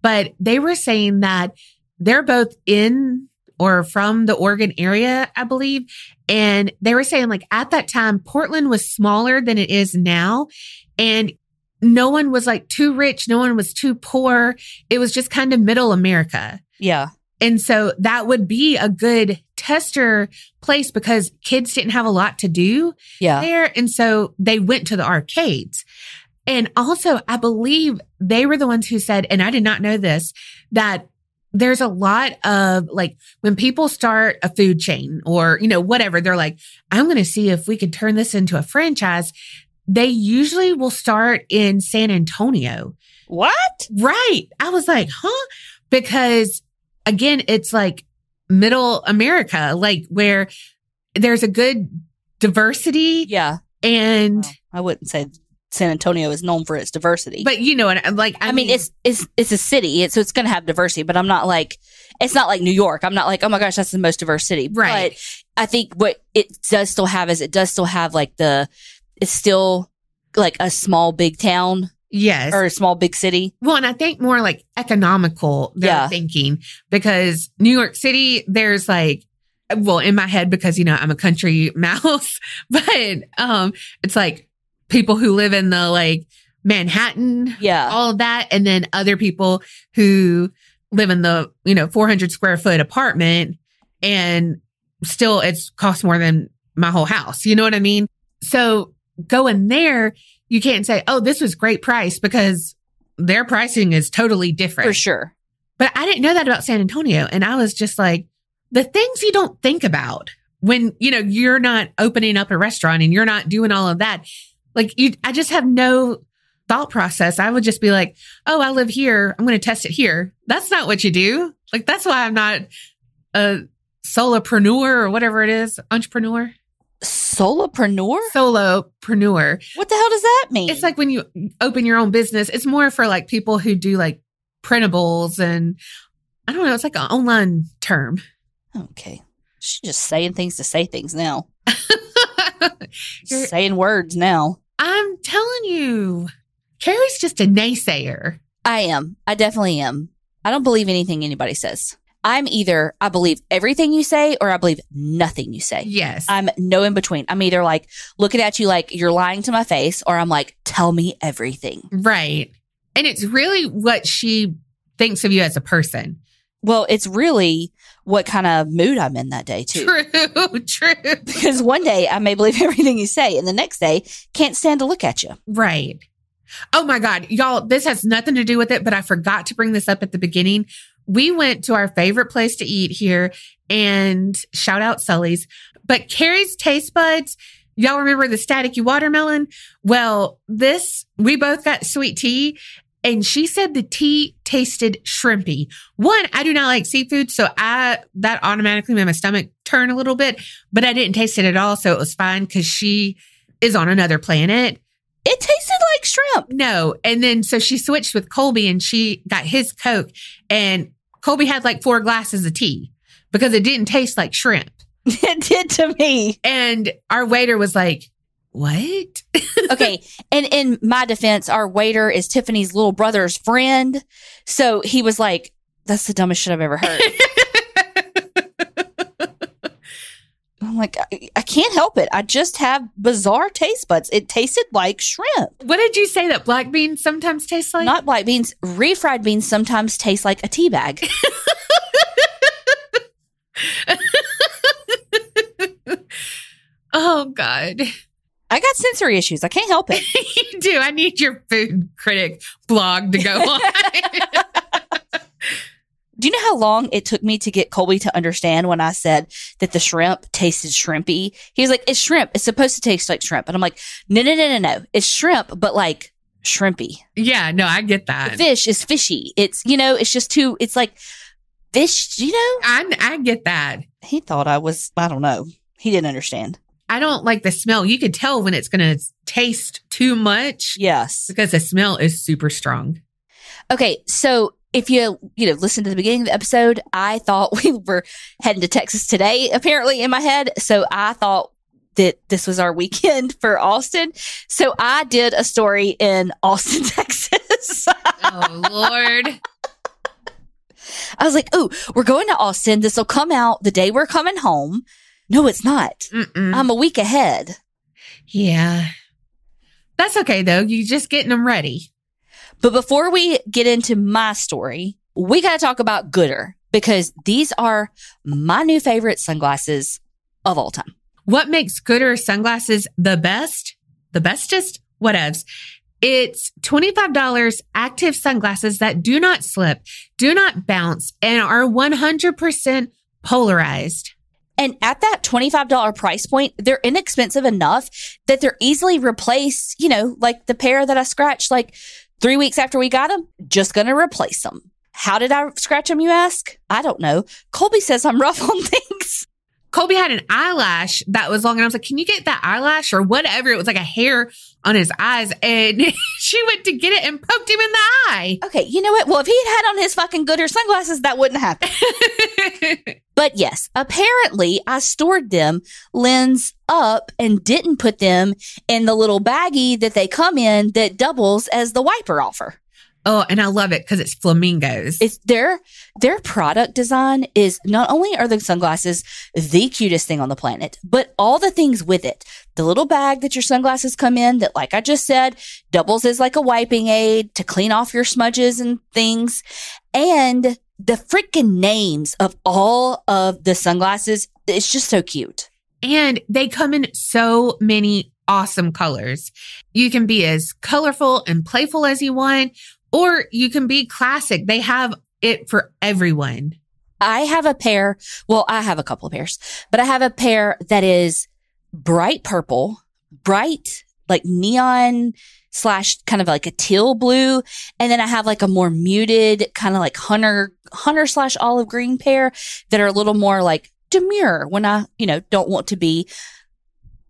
but they were saying that they're both in or from the Oregon area, I believe. And they were saying like at that time, Portland was smaller than it is now. And no one was like too rich. No one was too poor. It was just kind of middle America. Yeah. And so that would be a good tester place because kids didn't have a lot to do yeah. there. And so they went to the arcades. And also I believe they were the ones who said, and I did not know this, that there's a lot of like when people start a food chain or, you know, whatever, they're like, I'm going to see if we could turn this into a franchise. they usually will start in San Antonio. What? Right. I was like, huh? Because again, it's like middle America, like where there's a good diversity. Yeah. And well, I wouldn't say San Antonio is known for its diversity. But you know, and like I, I mean, mean it's it's it's a city, it's, so it's gonna have diversity, but I'm not like it's not like New York. I'm not like, oh my gosh, that's the most diverse city. Right. But I think what it does still have is it does still have like the it's still like a small big town. Yes. Or a small big city. Well, and I think more like economical they're yeah. thinking, because New York City, there's like, well, in my head, because, you know, I'm a country mouse, but um, it's like people who live in the like Manhattan, yeah, all of that. And then other people who live in the, you know, four hundred square foot apartment, and still it's costs more than my whole house. You know what I mean? So going there, you can't say, oh, this was great price, because their pricing is totally different. For sure. But I didn't know that about San Antonio. And I was just like, the things you don't think about when, you know, you're not opening up a restaurant and you're not doing all of that. Like, you, I just have no thought process. I would just be like, oh, I live here, I'm going to test it here. That's not what you do. Like, that's why I'm not a solopreneur or whatever it is, entrepreneur. Solopreneur? Solopreneur. What the hell does that mean? It's like when you open your own business. It's more for like people who do like printables and I don't know. It's like an online term. Okay. She's just saying things to say things now. You're saying words now. I'm telling you, Carrie's just a naysayer. I am. I definitely am. I don't believe anything anybody says. I'm either, I believe everything you say, or I believe nothing you say. Yes. I'm no in between. I'm either like looking at you like you're lying to my face, or I'm like, tell me everything. Right. And it's really what she thinks of you as a person. Well, it's really what kind of mood I'm in that day too. True, true. Because one day I may believe everything you say, and the next day can't stand to look at you. Right. Oh my God. Y'all, this has nothing to do with it, but I forgot to bring this up at the beginning. We went to our favorite place to eat here, and shout out Sully's. But Carrie's taste buds, y'all remember the staticky watermelon? Well, this, we both got sweet tea, and she said the tea tasted shrimpy. One, I do not like seafood, so I that automatically made my stomach turn a little bit, but I didn't taste it at all, so it was fine because she is on another planet. It tasted like shrimp. No. And then so she switched with Colby, and she got his Coke, and Colby had like four glasses of tea because it didn't taste like shrimp. It did to me. And our waiter was like, what? Okay. And in my defense, our waiter is Tiffany's little brother's friend. So he was like, that's the dumbest shit I've ever heard. I'm like, I, I can't help it. I just have bizarre taste buds. It tasted like shrimp. What did you say that black beans sometimes taste like? Not black beans. Refried beans sometimes taste like a tea bag. Oh, God. I got sensory issues. I can't help it. You do. I need your food critic blog to go on. Do you know how long it took me to get Colby to understand when I said that the shrimp tasted shrimpy? He was like, it's shrimp. It's supposed to taste like shrimp. And I'm like, no, no, no, no, no. It's shrimp, but like shrimpy. Yeah, no, I get that. The fish is fishy. It's, you know, it's just too, it's like fish, you know? I, I get that. He thought I was, I don't know. He didn't understand. I don't like the smell. You could tell when it's going to taste too much. Yes. Because the smell is super strong. Okay, so if you, you know, listen to the beginning of the episode, I thought we were heading to Texas today, apparently, in my head. So I thought that this was our weekend for Austin. So I did a story in Austin, Texas. Oh, Lord. I was like, oh, we're going to Austin. This will come out the day we're coming home. No, it's not. Mm-mm. I'm a week ahead. Yeah. That's okay, though. You're just getting them ready. But before we get into my story, we got to talk about Goodr, because these are my new favorite sunglasses of all time. What makes Goodr sunglasses the best, the bestest, whatevs? It's twenty-five dollars active sunglasses that do not slip, do not bounce, and are one hundred percent polarized. And at that twenty-five dollars price point, they're inexpensive enough that they're easily replaced. You know, like the pair that I scratched like three weeks after we got them, just going to replace them. How did I scratch them, you ask? I don't know. Colby says I'm rough on things. Colby had an eyelash that was long, and I was like, can you get that eyelash or whatever? It was like a hair on his eyes, and she went to get it and poked him in the eye. Okay, you know what? Well, if he had had on his fucking Goodr sunglasses, that wouldn't happen. But yes, apparently I stored them lens up and didn't put them in the little baggie that they come in that doubles as the wiper offer. Oh, and I love it because it's flamingos. It's their their product design is not only are the sunglasses the cutest thing on the planet, but all the things with it. The little bag that your sunglasses come in that, like I just said, doubles as like a wiping aid to clean off your smudges and things. And the freaking names of all of the sunglasses, it's just so cute. And they come in so many awesome colors. You can be as colorful and playful as you want, or you can be classic. They have it for everyone. I have a pair. Well, I have a couple of pairs, but I have a pair that is bright purple, bright, like neon slash kind of like a teal blue. And then I have like a more muted kind of like hunter, hunter slash olive green pair that are a little more like demure when I, you know, don't want to be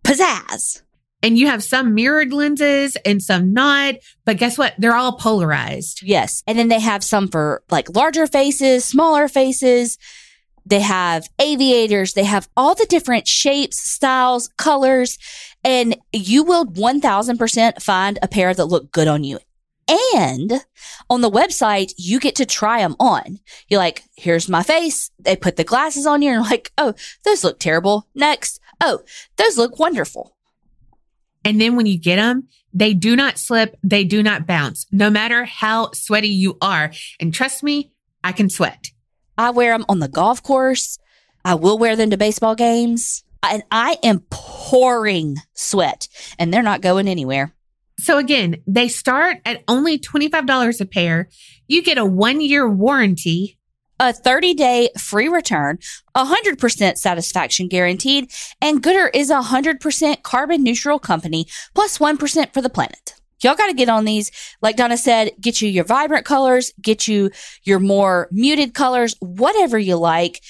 pizzazz. And you have some mirrored lenses and some not, but guess what? They're all polarized. Yes. And then they have some for like larger faces, smaller faces. They have aviators. They have all the different shapes, styles, colors, and you will one thousand percent find a pair that look good on you. And on the website, you get to try them on. You're like, here's my face. They put the glasses on you and you're like, oh, those look terrible. Next. Oh, those look wonderful. And then when you get them, they do not slip. They do not bounce, no matter how sweaty you are. And trust me, I can sweat. I wear them on the golf course. I will wear them to baseball games. And I am pouring sweat and they're not going anywhere. So again, they start at only twenty-five dollars a pair. You get a one-year warranty, a thirty-day free return, one hundred percent satisfaction guaranteed, and Goodr is a one hundred percent carbon-neutral company, plus one percent for the planet. Y'all got to get on these. Like Donna said, get you your vibrant colors, get you your more muted colors, whatever you like.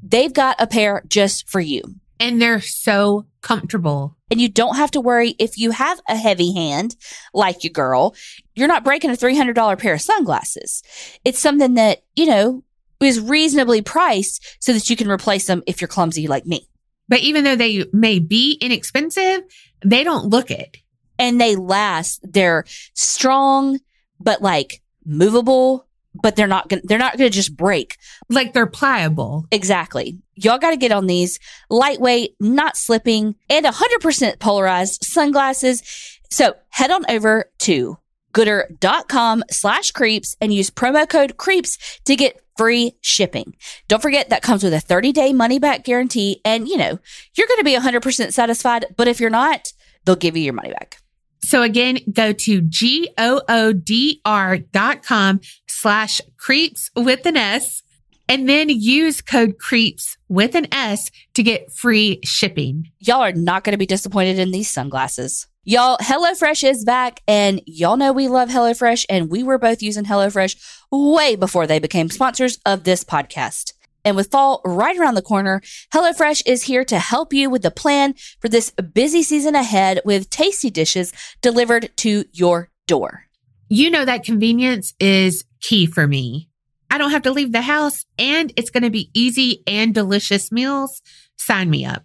They've got a pair just for you. And they're so comfortable. And you don't have to worry if you have a heavy hand, like your girl, you're not breaking a three hundred dollars pair of sunglasses. It's something that, you know, is reasonably priced so that you can replace them if you're clumsy like me. But even though they may be inexpensive, they don't look it. And they last. They're strong, but like movable, but they're not gonna, they're not going to just break. Like they're pliable. Exactly. Y'all got to get on these lightweight, not slipping, and one hundred percent polarized sunglasses. So head on over to Goodr.com slash creeps and use promo code creeps to get free shipping. Don't forget that comes with a thirty-day money-back guarantee. And, you know, you're going to be one hundred percent satisfied. But if you're not, they'll give you your money back. So again, go to G O O D R dot com slash creeps with an S and then use code creeps with an S to get free shipping. Y'all are not going to be disappointed in these sunglasses. Y'all, HelloFresh is back, and y'all know we love HelloFresh, and we were both using HelloFresh way before they became sponsors of this podcast. And with fall right around the corner, HelloFresh is here to help you with the plan for this busy season ahead with tasty dishes delivered to your door. You know that convenience is key for me. I don't have to leave the house, and it's going to be easy and delicious meals. Sign me up.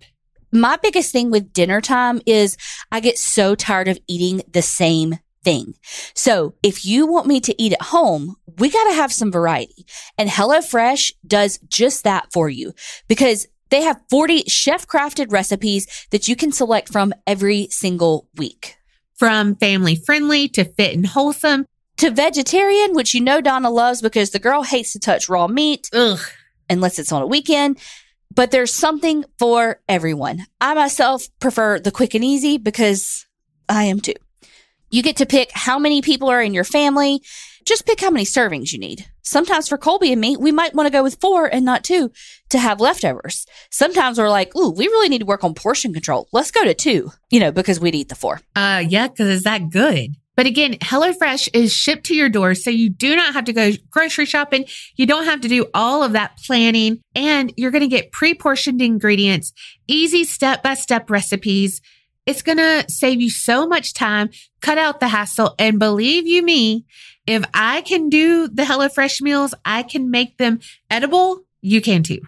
My biggest thing with dinner time is I get so tired of eating the same thing. So if you want me to eat at home, we got to have some variety. And HelloFresh does just that for you because they have forty chef-crafted recipes that you can select from every single week. From family-friendly to fit and wholesome. To vegetarian, which you know Donna loves because the girl hates to touch raw meat. Ugh. Unless it's on a weekend. But there's something for everyone. I myself prefer the quick and easy because I am too. You get to pick how many people are in your family, just pick how many servings you need. Sometimes for Colby and me, we might want to go with four and not two to have leftovers. Sometimes we're like, ooh, we really need to work on portion control. Let's go to two, you know, because we'd eat the four. Uh, yeah, because is that good? But again, HelloFresh is shipped to your door, so you do not have to go grocery shopping. You don't have to do all of that planning, and you're going to get pre-portioned ingredients, easy step-by-step recipes. It's going to save you so much time, cut out the hassle, and believe you me, if I can do the HelloFresh meals, I can make them edible. You can too.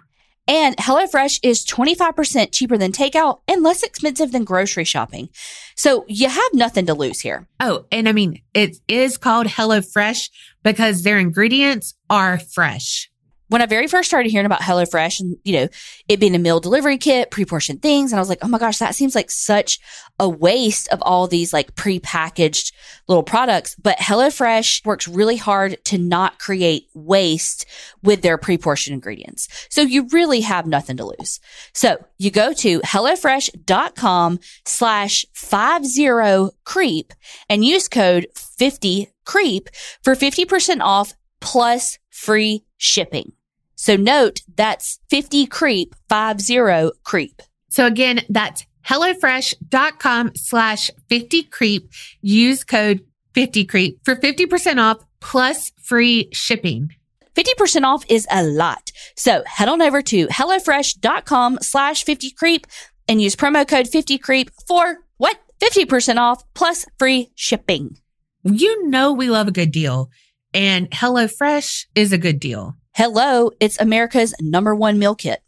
And HelloFresh is twenty-five percent cheaper than takeout and less expensive than grocery shopping. So you have nothing to lose here. Oh, and I mean, it is called HelloFresh because their ingredients are fresh. When I very first started hearing about HelloFresh and, you know, it being a meal delivery kit, pre-portioned things, and I was like, oh my gosh, that seems like such a waste of all these like pre-packaged little products. But HelloFresh works really hard to not create waste with their pre-portioned ingredients. So you really have nothing to lose. So you go to HelloFresh.com slash 50creep and use code fifty creep for fifty percent off plus free shipping. So note, that's fifty creep, five zero creep. So again, that's HelloFresh.com slash 50creep. Use code fifty creep for fifty percent off plus free shipping. fifty percent off is a lot. So head on over to HelloFresh.com slash 50creep and use promo code fifty creep for what? fifty percent off plus free shipping. You know we love a good deal. And HelloFresh is a good deal. Hello, it's America's number one meal kit.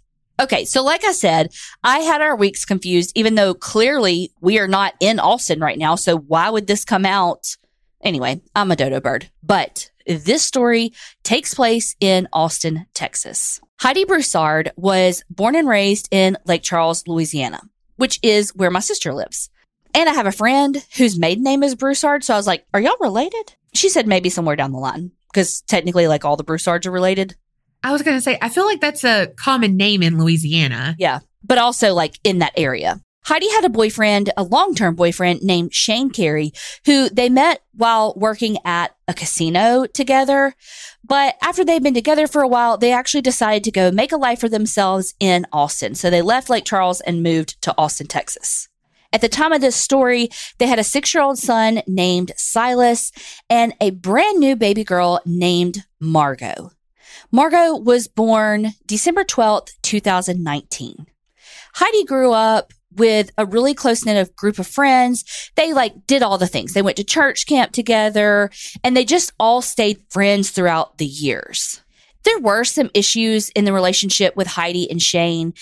Okay, so like I said, I had our weeks confused, even though clearly we are not in Austin right now. So why would this come out? Anyway, I'm a dodo bird. But this story takes place in Austin, Texas. Heidi Broussard was born and raised in Lake Charles, Louisiana, which is where my sister lives. And I have a friend whose maiden name is Broussard. So I was like, are y'all related? She said maybe somewhere down the line, because technically, like, all the Broussards are related. I was going to say, I feel like that's a common name in Louisiana. Yeah, but also, like, in that area. Heidi had a boyfriend, a long-term boyfriend named Shane Carey, who they met while working at a casino together. But after they'd been together for a while, they actually decided to go make a life for themselves in Austin. So they left Lake Charles and moved to Austin, Texas. At the time of this story, they had a six-year-old son named Silas and a brand new baby girl named Margot. Margot was born December twelfth, twenty nineteen. Heidi grew up with a really close-knit group of friends. They like did all the things. They went to church camp together, and they just all stayed friends throughout the years. There were some issues in the relationship with Heidi and Shane.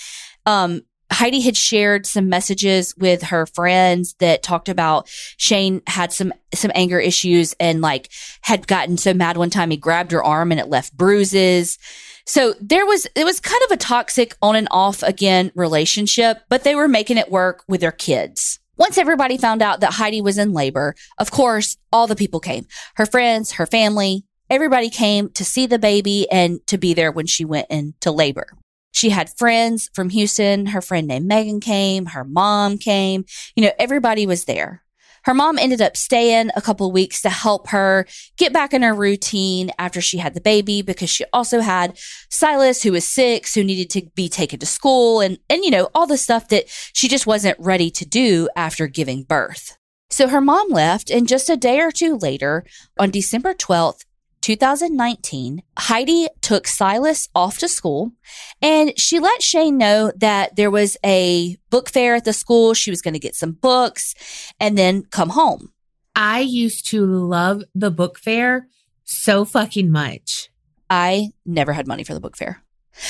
Um, Heidi had shared some messages with her friends that talked about Shane had some, some anger issues and like had gotten so mad one time he grabbed her arm and it left bruises. So there was, it was kind of a toxic on and off again relationship, but they were making it work with their kids. Once everybody found out that Heidi was in labor, of course, all the people came, her friends, her family, everybody came to see the baby and to be there when she went into labor. She had friends from Houston. Her friend named Megan came. Her mom came. You know, everybody was there. Her mom ended up staying a couple of weeks to help her get back in her routine after she had the baby because she also had Silas, who was six, who needed to be taken to school and, and you know, all the stuff that she just wasn't ready to do after giving birth. So her mom left, and just a day or two later, on December twelfth, twenty nineteen, Heidi took Silas off to school, and she let Shane know that there was a book fair at the school. She was going to get some books and then come home. I used to love the book fair so fucking much. I never had money for the book fair.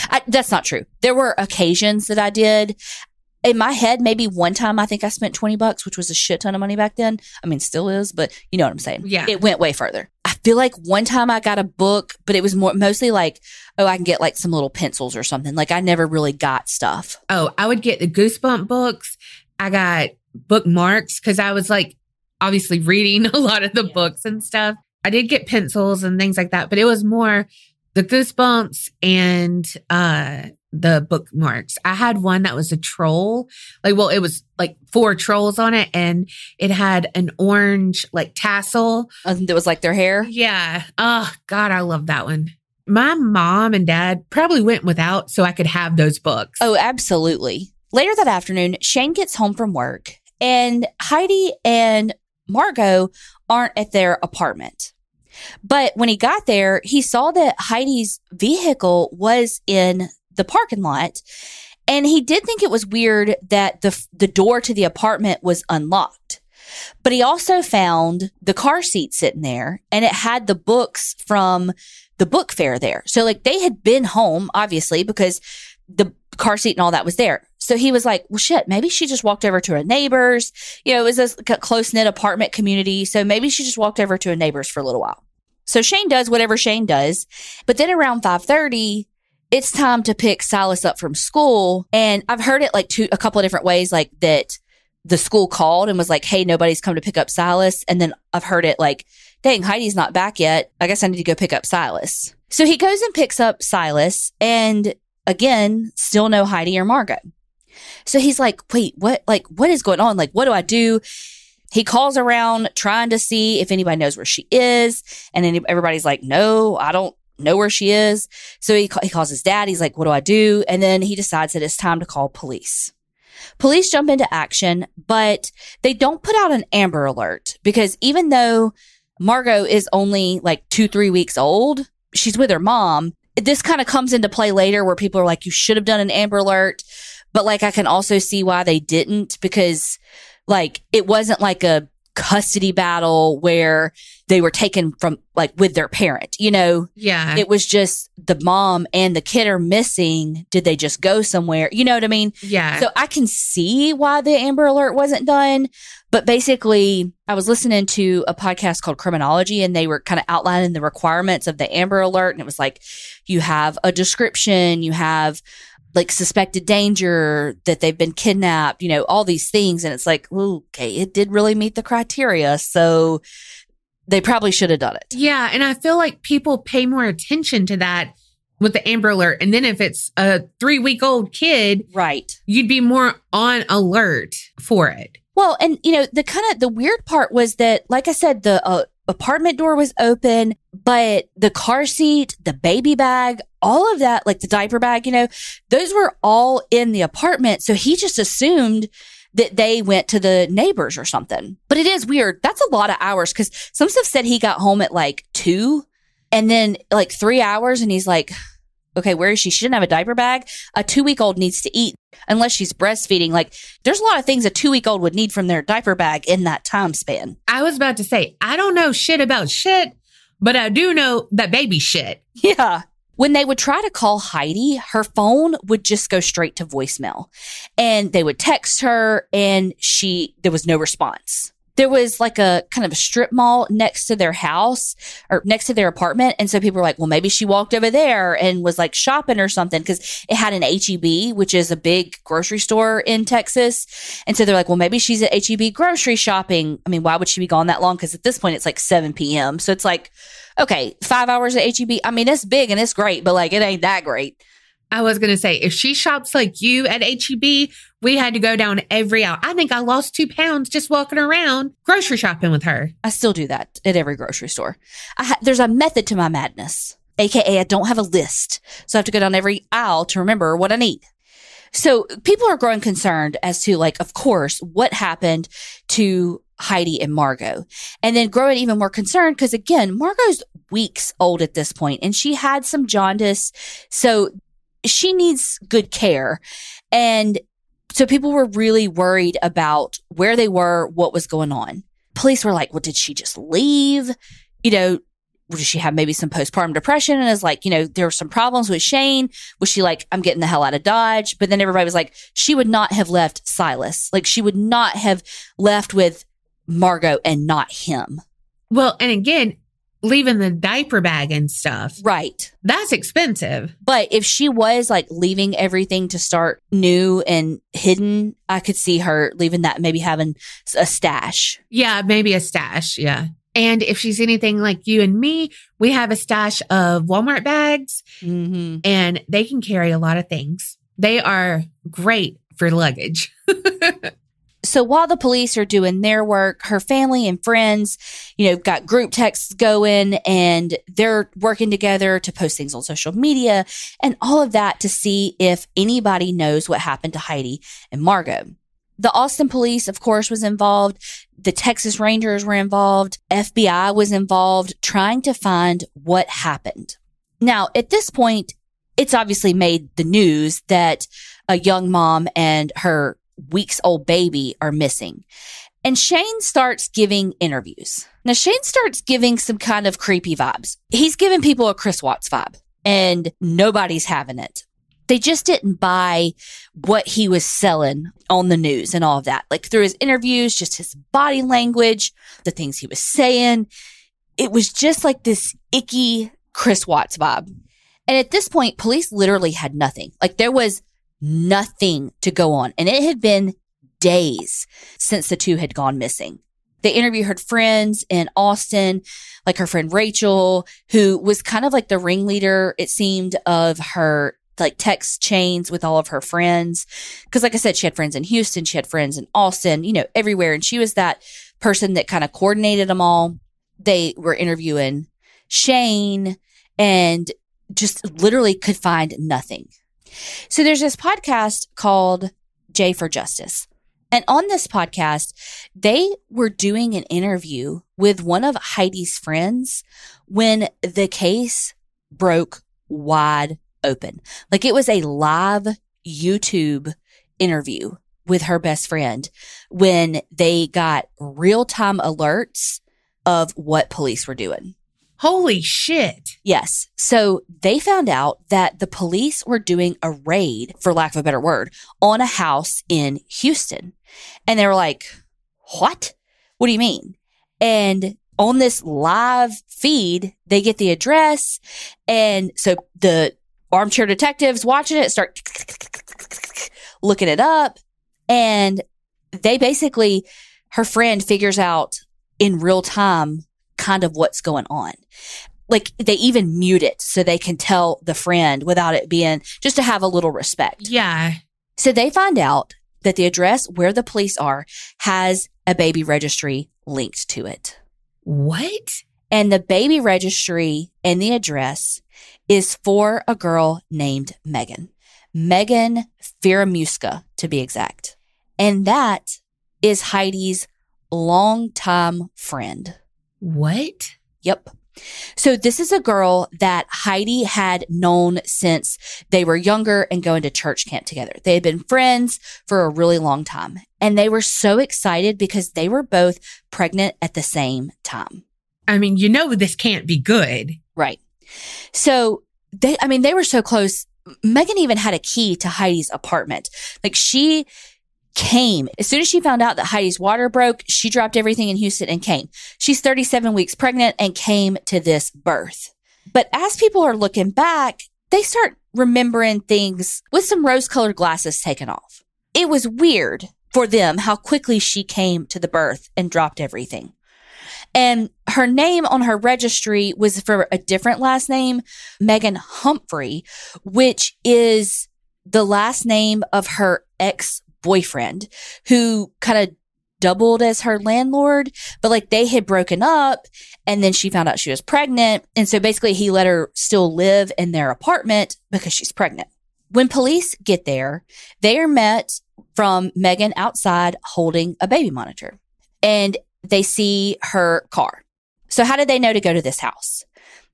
I, that's not true. There were occasions that I did. In my head, maybe one time I think I spent twenty bucks, which was a shit ton of money back then. I mean, still is, but you know what I'm saying? Yeah. It went way further. I feel like one time I got a book, but it was more mostly like, oh, I can get like some little pencils or something. Like I never really got stuff. Oh, I would get the Goosebump books. I got bookmarks because I was like obviously reading a lot of the yeah. books and stuff. I did get pencils and things like that, but it was more the Goosebumps and uh, the bookmarks. I had one that was a troll. Like, well, it was like four trolls on it, and it had an orange like tassel. And it was like their hair. Yeah. Oh God, I love that one. My mom and dad probably went without so I could have those books. Oh, absolutely. Later that afternoon, Shane gets home from work, and Heidi and Margot aren't at their apartment. But when he got there, he saw that Heidi's vehicle was in the parking lot, and he did think it was weird that the the door to the apartment was unlocked. But he also found the car seat sitting there, and it had the books from the book fair there. So like they had been home, obviously, because the car seat and all that was there. So he was like, well, shit, maybe she just walked over to her neighbors. You know, it was a close-knit apartment community. So maybe she just walked over to her neighbors for a little while. So Shane does whatever Shane does. But then around five thirty, it's time to pick Silas up from school. And I've heard it like two, a couple of different ways, like that the school called and was like, hey, nobody's come to pick up Silas. And then I've heard it like, dang, Heidi's not back yet. I guess I need to go pick up Silas. So he goes and picks up Silas, and again, still no Heidi or Margot. So he's like, wait, what? Like, what is going on? Like, what do I do? He calls around trying to see if anybody knows where she is. And then everybody's like, no, I don't know where she is. So he, he calls his dad. He's like, what do I do? And then he decides that it's time to call police. Police jump into action, but they don't put out an Amber Alert because even though Margot is only like two, three weeks old, she's with her mom. This kind of comes into play later where people are like, you should have done an Amber Alert. But like, I can also see why they didn't, because like, it wasn't like a custody battle where they were taken from like with their parent, you know? Yeah. It was just the mom and the kid are missing. Did they just go somewhere? You know what I mean? Yeah. So I can see why the Amber Alert wasn't done. But basically, I was listening to a podcast called Criminology, and they were kind of outlining the requirements of the Amber Alert. And it was like, you have a description, you have like suspected danger, that they've been kidnapped, you know, all these things. And it's like, okay, it did really meet the criteria. So they probably should have done it. Yeah. And I feel like people pay more attention to that with the Amber Alert. And then if it's a three week old kid, right, you'd be more on alert for it. Well, and you know, the kind of the weird part was that, like I said, the uh, apartment door was open, but the car seat, the baby bag, all of that, like the diaper bag, you know, those were all in the apartment. So he just assumed that they went to the neighbors or something. But it is weird. That's a lot of hours, because some stuff said he got home at like two and then like three hours. And he's like, okay, where is she? She didn't have a diaper bag. A two week old needs to eat unless she's breastfeeding. Like, there's a lot of things a two week old would need from their diaper bag in that time span. I was about to say, I don't know shit about shit, but I do know that baby shit. Yeah. When they would try to call Heidi, her phone would just go straight to voicemail, and they would text her, and she, there was no response. There was like a kind of a strip mall next to their house or next to their apartment. And so people were like, well, maybe she walked over there and was like shopping or something, because it had an H E B, which is a big grocery store in Texas. And so they're like, well, maybe she's at H E B grocery shopping. I mean, why would she be gone that long? Because at this point, it's like seven p.m. So it's like, okay, five hours at H E B. I mean, it's big and it's great, but like, it ain't that great. I was going to say, if she shops like you at H E B, we had to go down every aisle. I think I lost two pounds just walking around grocery shopping with her. I still do that at every grocery store. I ha- there's a method to my madness, A K A I don't have a list. So I have to go down every aisle to remember what I need. So people are growing concerned as to, like, of course, what happened to Heidi and Margot, and then growing even more concerned because, again, Margot's weeks old at this point, and she had some jaundice. So she needs good care. And so people were really worried about where they were, what was going on. Police were like, well, did she just leave? You know, did she have maybe some postpartum depression? And it's like, you know, there were some problems with Shane. Was she like, I'm getting the hell out of Dodge? But then everybody was like, she would not have left Silas. Like, she would not have left with Margot and not him. Well, and again, leaving the diaper bag and stuff. Right. That's expensive. But if she was like leaving everything to start new and hidden, I could see her leaving that, maybe having a stash. Yeah, maybe a stash. Yeah. And if she's anything like you and me, we have a stash of Walmart bags, mm-hmm. and they can carry a lot of things. They are great for luggage. So while the police are doing their work, her family and friends, you know, got group texts going, and they're working together to post things on social media and all of that to see if anybody knows what happened to Heidi and Margot. The Austin police, of course, was involved. The Texas Rangers were involved. F B I was involved trying to find what happened. Now, at this point, it's obviously made the news that a young mom and her weeks old baby are missing. And Shane starts giving interviews. Now, Shane starts giving some kind of creepy vibes. He's giving people a Chris Watts vibe, and nobody's having it. They just didn't buy what he was selling on the news and all of that. Like through his interviews, just his body language, the things he was saying. It was just like this icky Chris Watts vibe. And at this point, police literally had nothing. Like there was nothing to go on. And it had been days since the two had gone missing. They interviewed her friends in Austin, like her friend Rachel, who was kind of like the ringleader, it seemed, of her like text chains with all of her friends. Because like I said, she had friends in Houston, she had friends in Austin, you know, everywhere. And she was that person that kind of coordinated them all. They were interviewing Shane and just literally could find nothing. So there's this podcast called J for Justice. And on this podcast, they were doing an interview with one of Heidi's friends when the case broke wide open. Like it was a live YouTube interview with her best friend when they got real-time alerts of what police were doing. Holy shit. Yes. So they found out that the police were doing a raid, for lack of a better word, on a house in Houston. And they were like, what? What do you mean? And on this live feed, they get the address. And so the armchair detectives watching it start looking it up. And they basically, her friend figures out in real time kind of what's going on. Like they even mute it so they can tell the friend without it being, just to have a little respect. Yeah. So they find out that the address where the police are has a baby registry linked to it. What? And the baby registry and the address is for a girl named Megan. Megan Firamuska, to be exact. And that is Heidi's longtime friend. What? Yep. So this is a girl that Heidi had known since they were younger and going to church camp together. They had been friends for a really long time. And they were so excited because they were both pregnant at the same time. I mean, you know, this can't be good. Right. So they, I mean, they were so close. Megan even had a key to Heidi's apartment. Like she came. As soon as she found out that Heidi's water broke, she dropped everything in Houston and came. She's thirty-seven weeks pregnant and came to this birth. But as people are looking back, they start remembering things with some rose-colored glasses taken off. It was weird for them how quickly she came to the birth and dropped everything. And her name on her registry was for a different last name, Megan Humphrey, which is the last name of her ex boyfriend who kind of doubled as her landlord, but like they had broken up and then she found out she was pregnant. And so basically he let her still live in their apartment because she's pregnant. When police get there, they are met from Megan outside holding a baby monitor and they see her car. So how did they know to go to this house?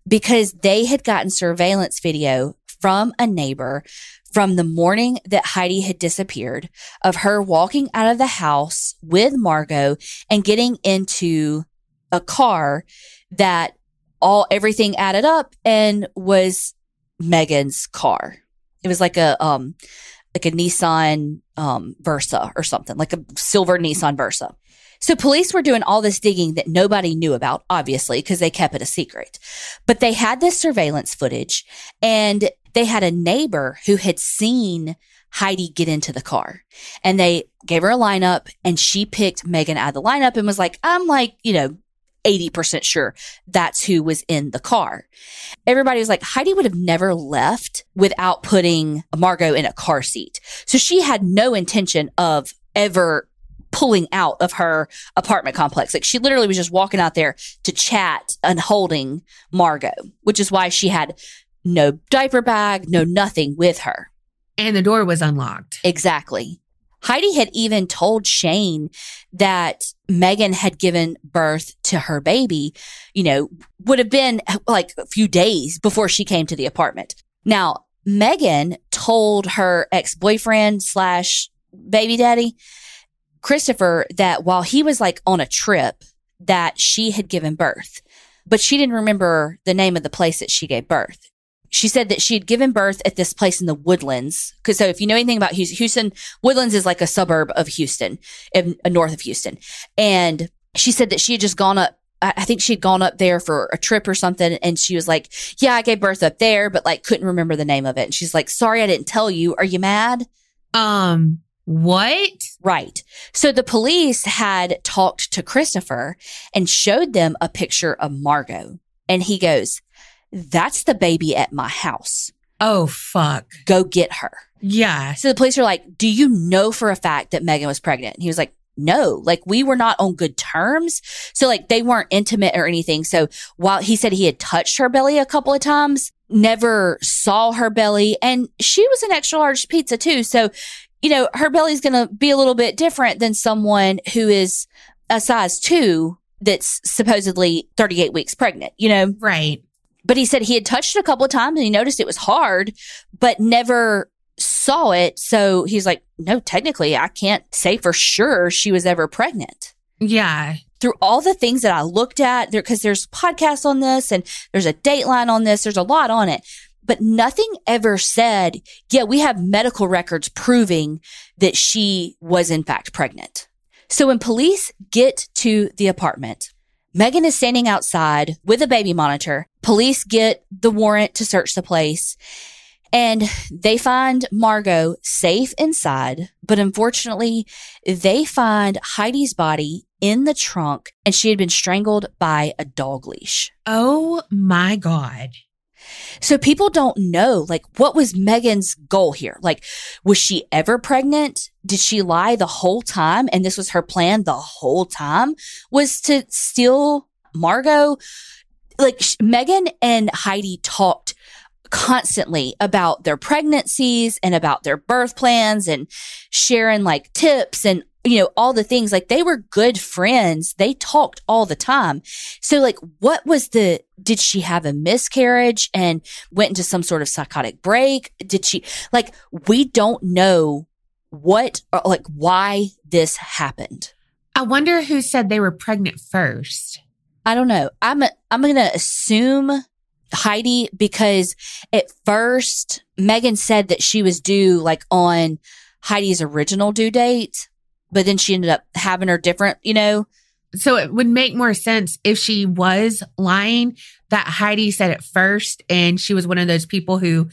Because they had gotten surveillance video from a neighbor from the morning that Heidi had disappeared of her walking out of the house with Margot and getting into a car that all everything added up and was Megan's car. It was like a um like a Nissan um Versa or something, like a silver Nissan Versa. So police were doing all this digging that nobody knew about, obviously, because they kept it a secret. But they had this surveillance footage, and they had a neighbor who had seen Heidi get into the car. And they gave her a lineup, and she picked Megan out of the lineup and was like, I'm like, you know, eighty percent sure that's who was in the car. Everybody was like, Heidi would have never left without putting Margot in a car seat. So she had no intention of ever pulling out of her apartment complex. Like, she literally was just walking out there to chat and holding Margot, which is why she had no diaper bag, no nothing with her. And the door was unlocked. Exactly. Heidi had even told Shane that Megan had given birth to her baby, you know, would have been like a few days before she came to the apartment. Now, Megan told her ex-boyfriend slash baby daddy, Christopher, that while he was like on a trip, that she had given birth, but she didn't remember the name of the place that she gave birth. She said that she had given birth at this place in the Woodlands. Cause so if you know anything about Houston, Houston, Woodlands is like a suburb of Houston, in, uh, north of Houston. And she said that she had just gone up. I, I think she had gone up there for a trip or something. And she was like, yeah, I gave birth up there, but like couldn't remember the name of it. And she's like, sorry, I didn't tell you. Are you mad? Um, what? Right. So the police had talked to Christopher and showed them a picture of Margot. And he goes, that's the baby at my house. Oh, fuck. Go get her. Yeah. So the police are like, do you know for a fact that Megan was pregnant? And he was like, no, like we were not on good terms. So like they weren't intimate or anything. So while he said he had touched her belly a couple of times, never saw her belly. And she was an extra large pizza too. So, you know, her belly's going to be a little bit different than someone who is a size two that's supposedly thirty-eight weeks pregnant, you know? Right. But he said he had touched it a couple of times and he noticed it was hard, but never saw it. So he's like, no, technically, I can't say for sure she was ever pregnant. Yeah. Through all the things that I looked at there, because there's podcasts on this and there's a Dateline on this. There's a lot on it, but nothing ever said, yeah, we have medical records proving that she was in fact pregnant. So when police get to the apartment, Megan is standing outside with a baby monitor. Police get the warrant to search the place, and they find Margot safe inside. But unfortunately, they find Heidi's body in the trunk, and she had been strangled by a dog leash. Oh, my God. So people don't know, like, what was Megan's goal here? Like, was she ever pregnant? Did she lie the whole time? And this was her plan the whole time, was to steal Margot. Like, sh- Megan and Heidi talked constantly about their pregnancies and about their birth plans and sharing like tips and, you know, all the things. Like, they were good friends. They talked all the time. So like, what was the, did she have a miscarriage and went into some sort of psychotic break? Did she, like, we don't know what, or, like, why this happened. I wonder who said they were pregnant first. I don't know. I'm, I'm going to assume Heidi, because at first Megan said that she was due like on Heidi's original due date, but then she ended up having her different, you know. So it would make more sense if she was lying that Heidi said it first, and she was one of those people who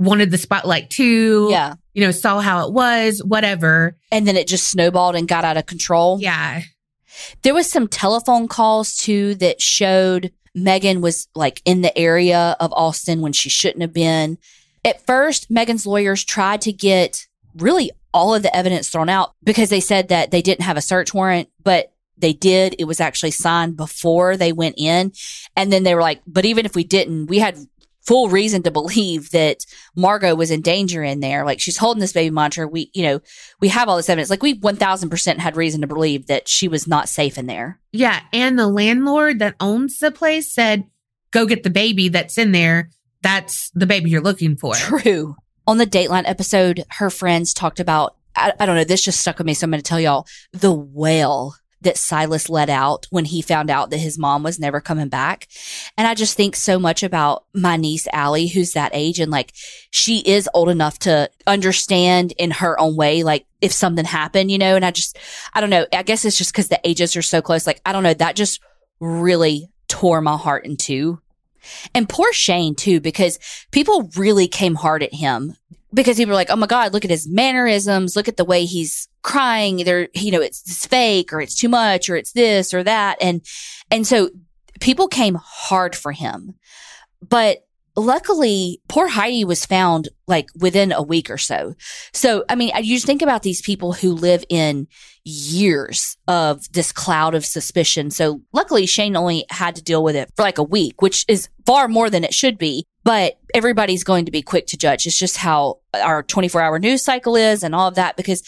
wanted the spotlight too. Yeah. You know, saw how it was, whatever. And then it just snowballed and got out of control. Yeah. There was some telephone calls too that showed Megan was like in the area of Austin when she shouldn't have been. At first, Megan's lawyers tried to get really all of the evidence thrown out because they said that they didn't have a search warrant, but they did. It was actually signed before they went in. And then they were like, but even if we didn't, we had full reason to believe that Margot was in danger in there. Like, she's holding this baby monitor. We, you know, we have all this evidence. Like, we one thousand percent had reason to believe that she was not safe in there. Yeah. And the landlord that owns the place said, go get the baby that's in there. That's the baby you're looking for. True. On the Dateline episode, her friends talked about, I, I don't know, this just stuck with me, so I'm going to tell y'all, the wail that Silas let out when he found out that his mom was never coming back. And I just think so much about my niece, Allie, who's that age. And like, she is old enough to understand in her own way, like if something happened, you know. And I just, I don't know, I guess it's just because the ages are so close. Like, I don't know, that just really tore my heart in two. And poor Shane too, because people really came hard at him because people were like, oh my God, look at his mannerisms. Look at the way he's crying. They're, you know, it's, it's fake, or it's too much, or it's this or that. And, and so people came hard for him. But luckily, poor Heidi was found like within a week or so. So, I mean, you just think about these people who live in years of this cloud of suspicion. So luckily, Shane only had to deal with it for like a week, which is far more than it should be. But everybody's going to be quick to judge. It's just how our twenty-four hour news cycle is and all of that, because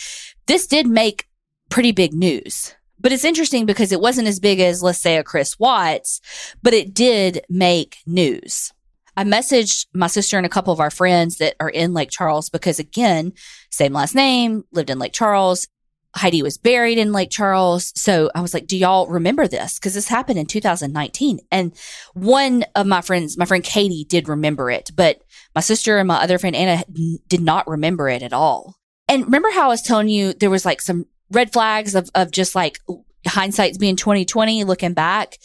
this did make pretty big news. But it's interesting because it wasn't as big as, let's say, a Chris Watts, but it did make news. I messaged my sister and a couple of our friends that are in Lake Charles because, again, same last name, lived in Lake Charles. Heidi was buried in Lake Charles. So I was like, do y'all remember this? Because this happened in two thousand nineteen. And one of my friends, my friend Katie, did remember it. But my sister and my other friend Anna did not remember it at all. And remember how I was telling you there was like some red flags of, of just like hindsight's being twenty twenty, looking back.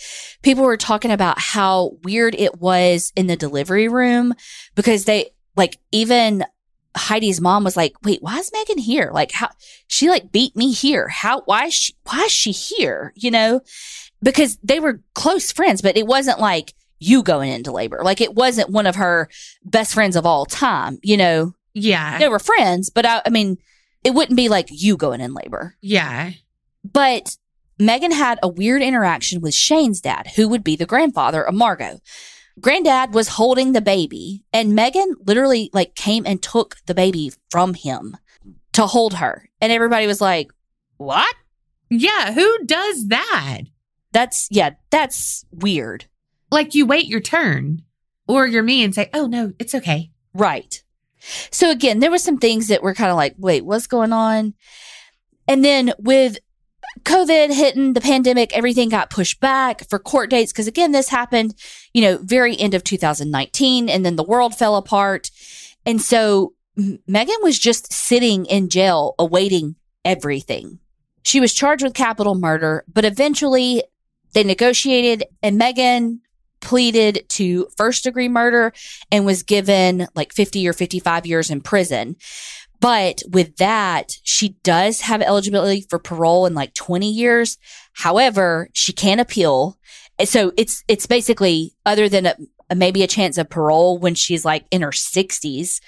People were talking about how weird it was in the delivery room, because they like, even Heidi's mom was like, wait, why is Megan here? Like, how she like beat me here. How, why is she, why is she here? You know, because they were close friends, but it wasn't like you going into labor. Like, it wasn't one of her best friends of all time, you know? Yeah. They were friends, but I, I mean, it wouldn't be like you going in labor. Yeah. But Megan had a weird interaction with Shane's dad, who would be the grandfather of Margot. Granddad was holding the baby, and Megan literally like came and took the baby from him to hold her. And everybody was like, what? Yeah, who does that? That's, yeah, that's weird. Like, you wait your turn, or you're me and say, oh, no, it's okay. Right. So, again, there were some things that were kind of like, wait, what's going on? And then with COVID hitting, the pandemic, everything got pushed back for court dates. Because, again, this happened, you know, very end of two thousand nineteen, and then the world fell apart. And so Megan was just sitting in jail awaiting everything. She was charged with capital murder, but eventually they negotiated, and Megan pleaded to first degree murder and was given like fifty or fifty-five years in prison. But with that, she does have eligibility for parole in like twenty years. However, she can appeal. So it's it's basically, other than a, a, maybe a chance of parole when she's like in her sixties,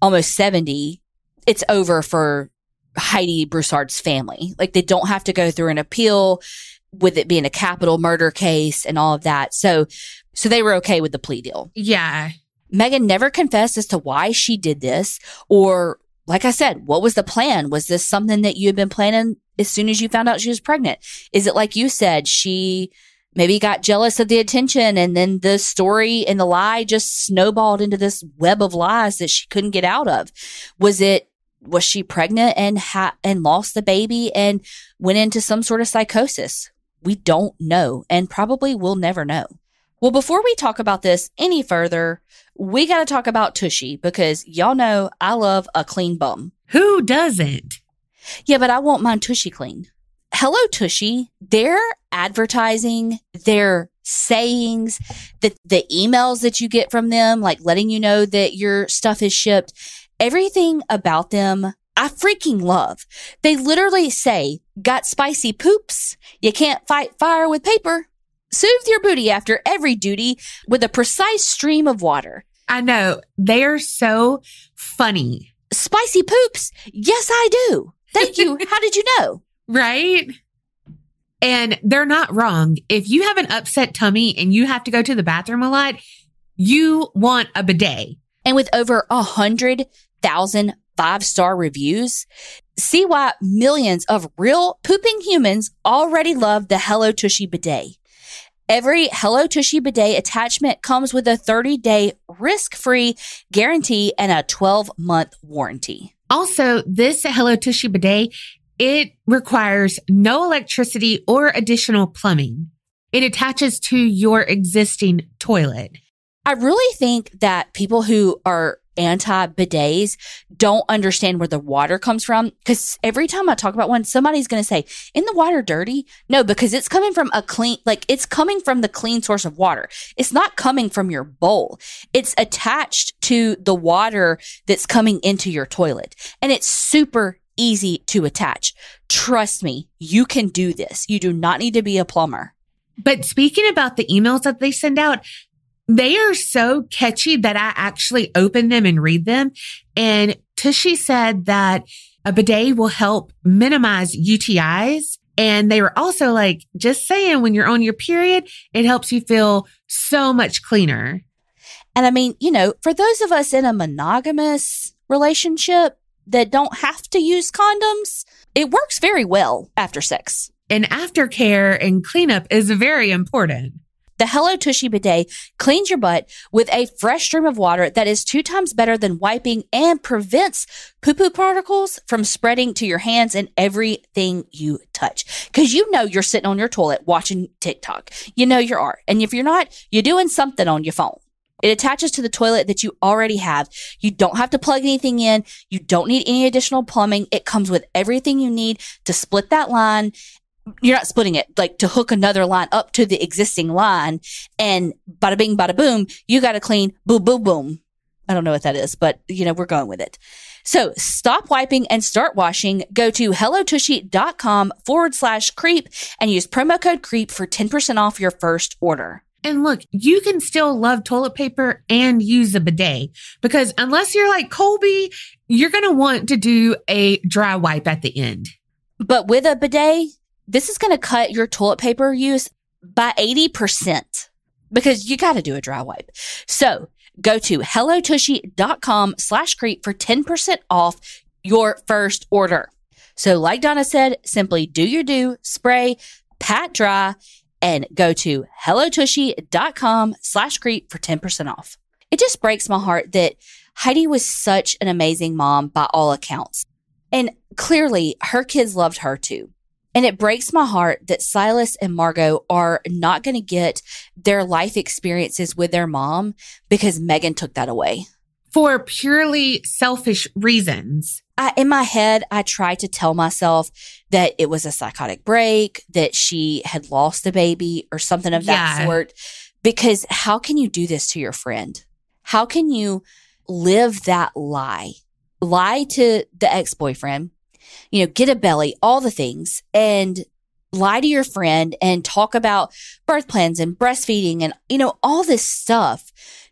almost seventy, it's over for Heidi Broussard's family. Like, they don't have to go through an appeal with it being a capital murder case and all of that. So, so they were okay with the plea deal. Yeah. Megan never confessed as to why she did this, or, like I said, what was the plan? Was this something that you had been planning as soon as you found out she was pregnant? Is it like you said, she maybe got jealous of the attention, and then the story and the lie just snowballed into this web of lies that she couldn't get out of? Was it, was she pregnant and ha- and lost the baby and went into some sort of psychosis? We don't know, and probably will never know. Well, before we talk about this any further, we got to talk about Tushy, because y'all know I love a clean bum. Who doesn't? Yeah, but I want mine Tushy clean. Hello, Tushy. Their advertising, their sayings, the, the emails that you get from them, like letting you know that your stuff is shipped, everything about them, I freaking love. They literally say, got spicy poops? You can't fight fire with paper. Soothe your booty after every duty with a precise stream of water. I know. They are so funny. Spicy poops. Yes, I do. Thank you. How did you know? Right? And they're not wrong. If you have an upset tummy and you have to go to the bathroom a lot, you want a bidet. And with over one hundred thousand five-star reviews, see why millions of real pooping humans already love the Hello Tushy bidet. Every Hello Tushy bidet attachment comes with a thirty day risk-free guarantee and a twelve month warranty. Also, this Hello Tushy bidet, it requires no electricity or additional plumbing. It attaches to your existing toilet. I really think that people who are anti-bidets don't understand where the water comes from, because every time I talk about one, somebody's going to say, isn't the water dirty? No, because it's coming from a clean, like it's coming from the clean source of water. It's not coming from your bowl. It's attached to the water that's coming into your toilet, and it's super easy to attach. Trust me, you can do this. You do not need to be a plumber. But speaking about the emails that they send out, they are so catchy that I actually open them and read them. And Tushy said that a bidet will help minimize U T Is. And they were also like, just saying, when you're on your period, it helps you feel so much cleaner. And I mean, you know, for those of us in a monogamous relationship that don't have to use condoms, it works very well after sex. And aftercare and cleanup is very important. The Hello Tushy bidet cleans your butt with a fresh stream of water that is two times better than wiping and prevents poo-poo particles from spreading to your hands and everything you touch. Because you know you're sitting on your toilet watching TikTok. You know you are. And if you're not, you're doing something on your phone. It attaches to the toilet that you already have. You don't have to plug anything in. You don't need any additional plumbing. It comes with everything you need to split that line. You're not splitting it, like to hook another line up to the existing line. And bada bing, bada boom, you got to clean boom, boom, boom. I don't know what that is, but you know, we're going with it. So stop wiping and start washing. Go to hellotushy.com forward slash creep and use promo code creep for ten percent off your first order. And look, you can still love toilet paper and use a bidet, because unless you're like Colby, you're going to want to do a dry wipe at the end. But with a bidet, this is going to cut your toilet paper use by eighty percent, because you got to do a dry wipe. So go to hellotushy.com slash creep for ten percent off your first order. So like Donna said, simply do your do, spray, pat dry, and go to hellotushy.com slash creep for ten percent off. It just breaks my heart that Heidi was such an amazing mom by all accounts. And clearly her kids loved her too. And it breaks my heart that Silas and Margot are not going to get their life experiences with their mom because Megan took that away. For purely selfish reasons. I, in my head, I tried to tell myself that it was a psychotic break, that she had lost a baby or something of that yeah. sort. Because how can you do this to your friend? How can you live that lie? Lie to the ex-boyfriend, you know, get a belly, all the things, and lie to your friend and talk about birth plans and breastfeeding and, you know, all this stuff,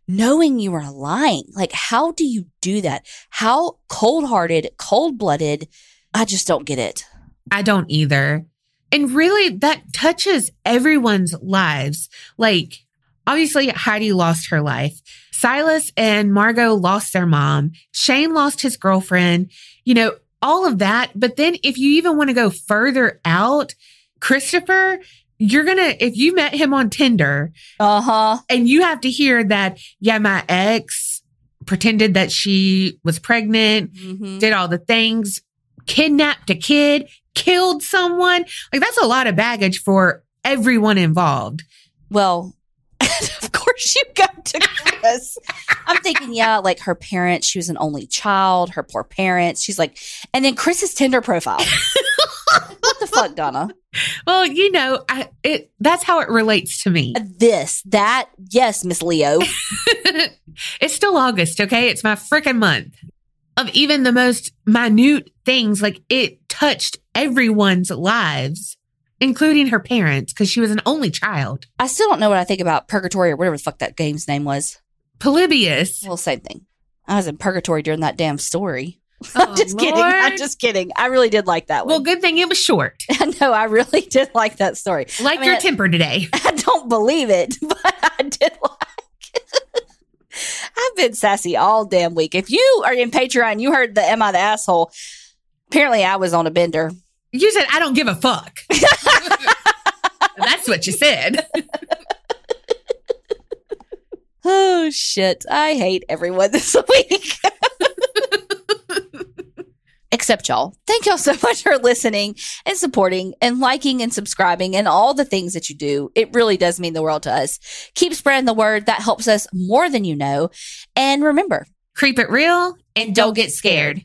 knowing you are lying. Like, how do you do that? How cold-hearted, cold-blooded? I just don't get it. I don't either. And really, that touches everyone's lives. Like, obviously, Heidi lost her life. Silas and Margot lost their mom. Shane lost his girlfriend. You know, all of that. But then if you even want to go further out, Christopher, you're going to, if you met him on Tinder, uh-huh, and you have to hear that, yeah, my ex pretended that she was pregnant, mm-hmm. did all the things, kidnapped a kid, killed someone. Like, that's a lot of baggage for everyone involved. Well, of course you got to Chris. I'm thinking, yeah, like her parents, she was an only child, her poor parents. She's like, and then Chris's Tinder profile. What the fuck, Donna? Well, you know, I, it, that's how it relates to me. This, that, yes, Miss Leo. It's still August, okay? It's my freaking month. Of even the most minute things, like it touched everyone's lives. Including her parents, because she was an only child. I still don't know what I think about Purgatory or whatever the fuck that game's name was. Polybius. Well, same thing. I was in Purgatory during that damn story. Oh, I'm just Lord. kidding. I'm just kidding. I really did like that one. Well, good thing it was short. I know. I really did like that story. Like I mean, your I, temper today. I don't believe it, but I did like it. I've been sassy all damn week. If you are in Patreon, you heard the Am I the Asshole? Apparently, I was on a bender. You said, I don't give a fuck. That's what you said. Oh, shit. I hate everyone this week. Except y'all. Thank y'all so much for listening and supporting and liking and subscribing and all the things that you do. It really does mean the world to us. Keep spreading the word. That helps us more than you know. And remember, creep it real and don't get scared.